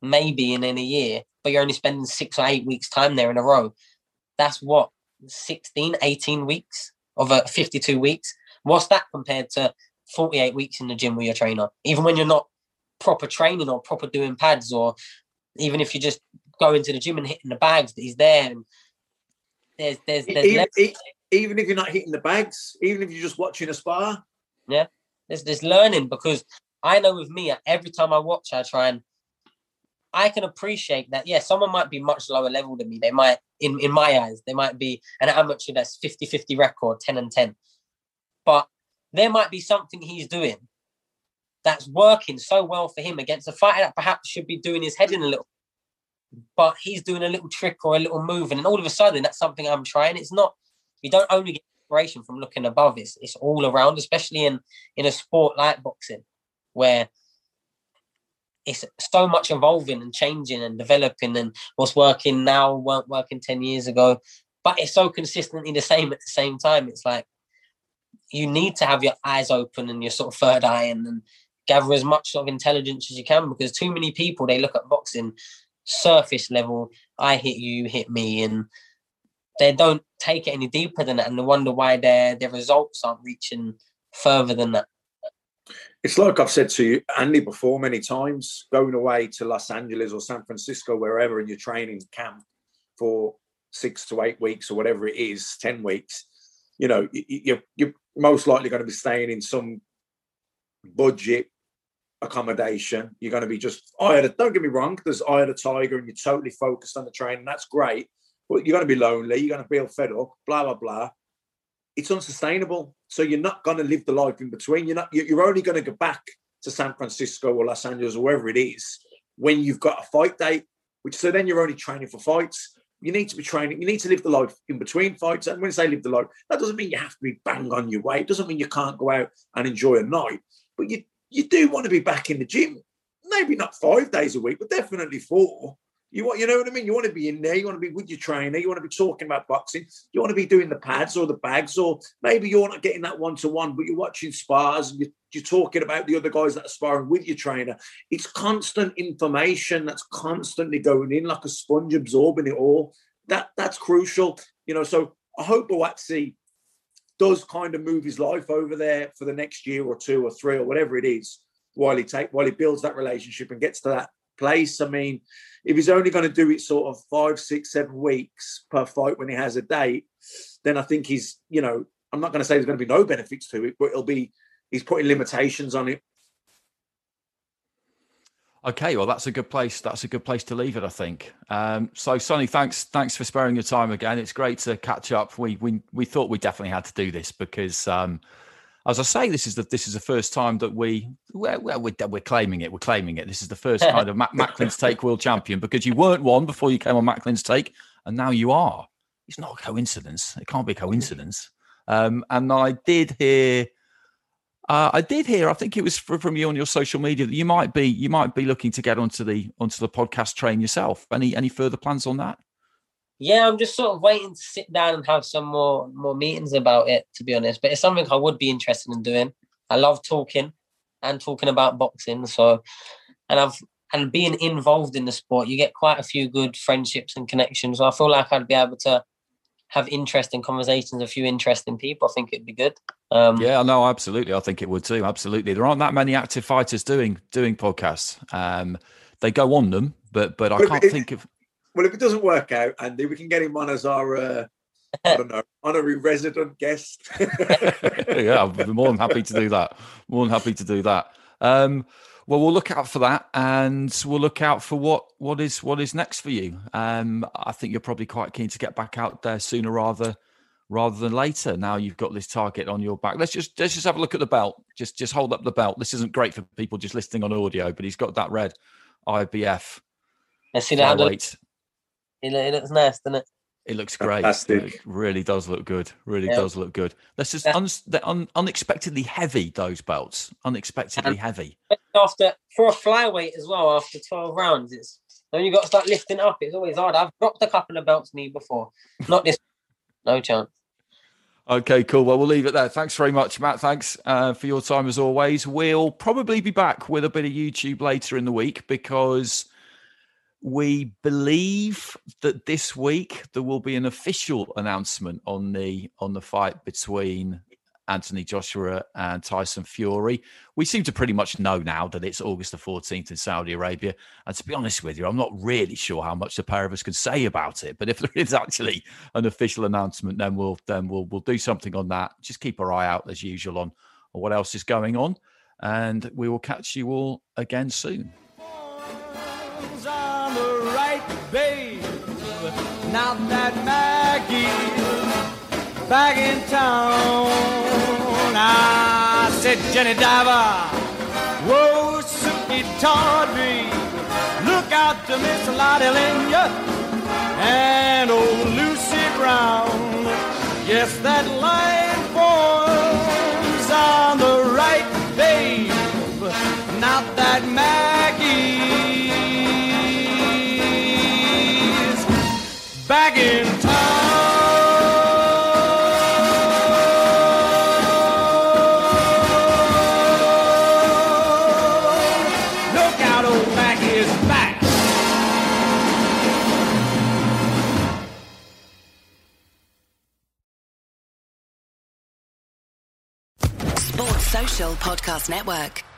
maybe in, in a year, but you're only spending six or eight weeks time there in a row, that's what sixteen, eighteen weeks of uh, fifty-two weeks. What's that compared to forty-eight weeks in the gym with your trainer? Even when you're not proper training or proper doing pads, or even if you just go into the gym and hitting the bags, that he's there. And there's, there's, there's even, it, even if you're not hitting the bags, even if you're just watching a spar. Yeah, there's this learning, because I know with me, every time I watch, I try and I can appreciate that. Yeah, someone might be much lower level than me. They might, in, in my eyes, they might be an amateur that's fifty-fifty record, ten and ten. But there might be something he's doing that's working so well for him against a fighter that perhaps should be doing his head in a little, but he's doing a little trick or a little move. And then all of a sudden, that's something I'm trying. It's not, you don't only get inspiration from looking above. It's, it's all around, especially in, in a sport like boxing, where it's so much evolving and changing and developing, and what's working now weren't working ten years ago, but it's so consistently the same at the same time. It's like, you need to have your eyes open and your sort of third eye, and, and gather as much sort of intelligence as you can, because too many people, they look at boxing surface level. I hit you, you hit me, and they don't take it any deeper than that, and they wonder why their their results aren't reaching further than that. It's like I've said to you, Andy, before many times, going away to Los Angeles or San Francisco, wherever, in your training camp for six to eight weeks or whatever it is, ten weeks, you know, you're, you're most likely going to be staying in some budget accommodation. You're going to be just, I had a, don't get me wrong, there's I had a tiger and you're totally focused on the training. That's great. But you're going to be lonely. You're going to feel fed up, blah, blah, blah. It's unsustainable. So you're not going to live the life in between. You're not. You're only going to go back to San Francisco or Los Angeles or wherever it is when you've got a fight date, which so then you're only training for fights. You need to be training. You need to live the life in between fights. And when I say live the life, that doesn't mean you have to be bang on your way. It doesn't mean you can't go out and enjoy a night. But you, you do want to be back in the gym. Maybe not five days a week, but definitely four. You want, you know what I mean? You want to be in there. You want to be with your trainer. You want to be talking about boxing. You want to be doing the pads or the bags, or maybe you're not getting that one-to-one, but you're watching spars and you're, you're talking about the other guys that are sparring with your trainer. It's constant information that's constantly going in, like a sponge absorbing it all. That That's crucial. You know, so I hope Buatsi does kind of move his life over there for the next year or two or three or whatever it is, while he take, while he builds that relationship and gets to that place. I mean, if he's only going to do it sort of five, six, seven weeks per fight when he has a date, then I think he's, you know, I'm not going to say there's going to be no benefits to it, but it'll be, he's putting limitations on it. Okay, well, that's a good place. That's a good place to leave it, I think. Um, so, Sonny, thanks, thanks for sparing your time again. It's great to catch up. We we we thought we definitely had to do this because, um, as I say, this is the this is the first time that we well we're, we're, we're claiming it. We're claiming it. This is the first time of Matt Macklin's Take world champion, because you weren't one before you came on Macklin's Take, and now you are. It's not a coincidence. It can't be a coincidence. Um, and I did hear, uh, I did hear. I think it was from you on your social media that you might be you might be looking to get onto the onto the podcast train yourself. Any any further plans on that? Yeah, I'm just sort of waiting to sit down and have some more more meetings about it, to be honest. But it's something I would be interested in doing. I love talking and talking about boxing. So, and I've and being involved in the sport, you get quite a few good friendships and connections. So I feel like I'd be able to have interesting conversations, a few interesting people. I think it'd be good. Um, yeah, no, absolutely. I think it would too. Absolutely, there aren't that many active fighters doing doing podcasts. Um, they go on them, but but I can't think of. Well, if it doesn't work out, Andy, we can get him on as our, uh, I don't know, honorary resident guest. Yeah, I'll be more than happy to do that. More than happy to do that. Um, well, we'll look out for that, and we'll look out for what what is what is next for you. Um, I think you're probably quite keen to get back out there sooner rather rather than later. Now you've got this target on your back. Let's just let's just have a look at the belt. Just just hold up the belt. This isn't great for people just listening on audio, but he's got that red I B F. Let's see that. Wait. It looks nice, doesn't it? It looks great. Fantastic. It really does look good. Really yeah. does look good. Let's just un- they're un- unexpectedly heavy, those belts. Unexpectedly and heavy. After for a flyweight as well, after twelve rounds, it's when you got to start lifting up. It's always hard. I've dropped a couple of belts me before. Not this, no chance. Okay, cool. Well, we'll leave it there. Thanks very much, Matt. Thanks uh, for your time as always. We'll probably be back with a bit of YouTube later in the week, because we believe that this week there will be an official announcement on the on the fight between Anthony Joshua and Tyson Fury. We seem to pretty much know now that it's August the fourteenth in Saudi Arabia. And to be honest with you, I'm not really sure how much the pair of us can say about it. But if there is actually an official announcement, then we'll then we'll we'll do something on that. Just keep our eye out as usual on what else is going on. And we will catch you all again soon. On the right, babe. Now that Maggie's back in town, I said, Jenny Diver, whoa, Suki Tawdry, look out to Miss Lottie Lenya and old Lucy Brown. Yes, that line forms on the right, babe. Now that Maggie's back in town. Look out, old Mackie is back. Sports Social Podcast Network.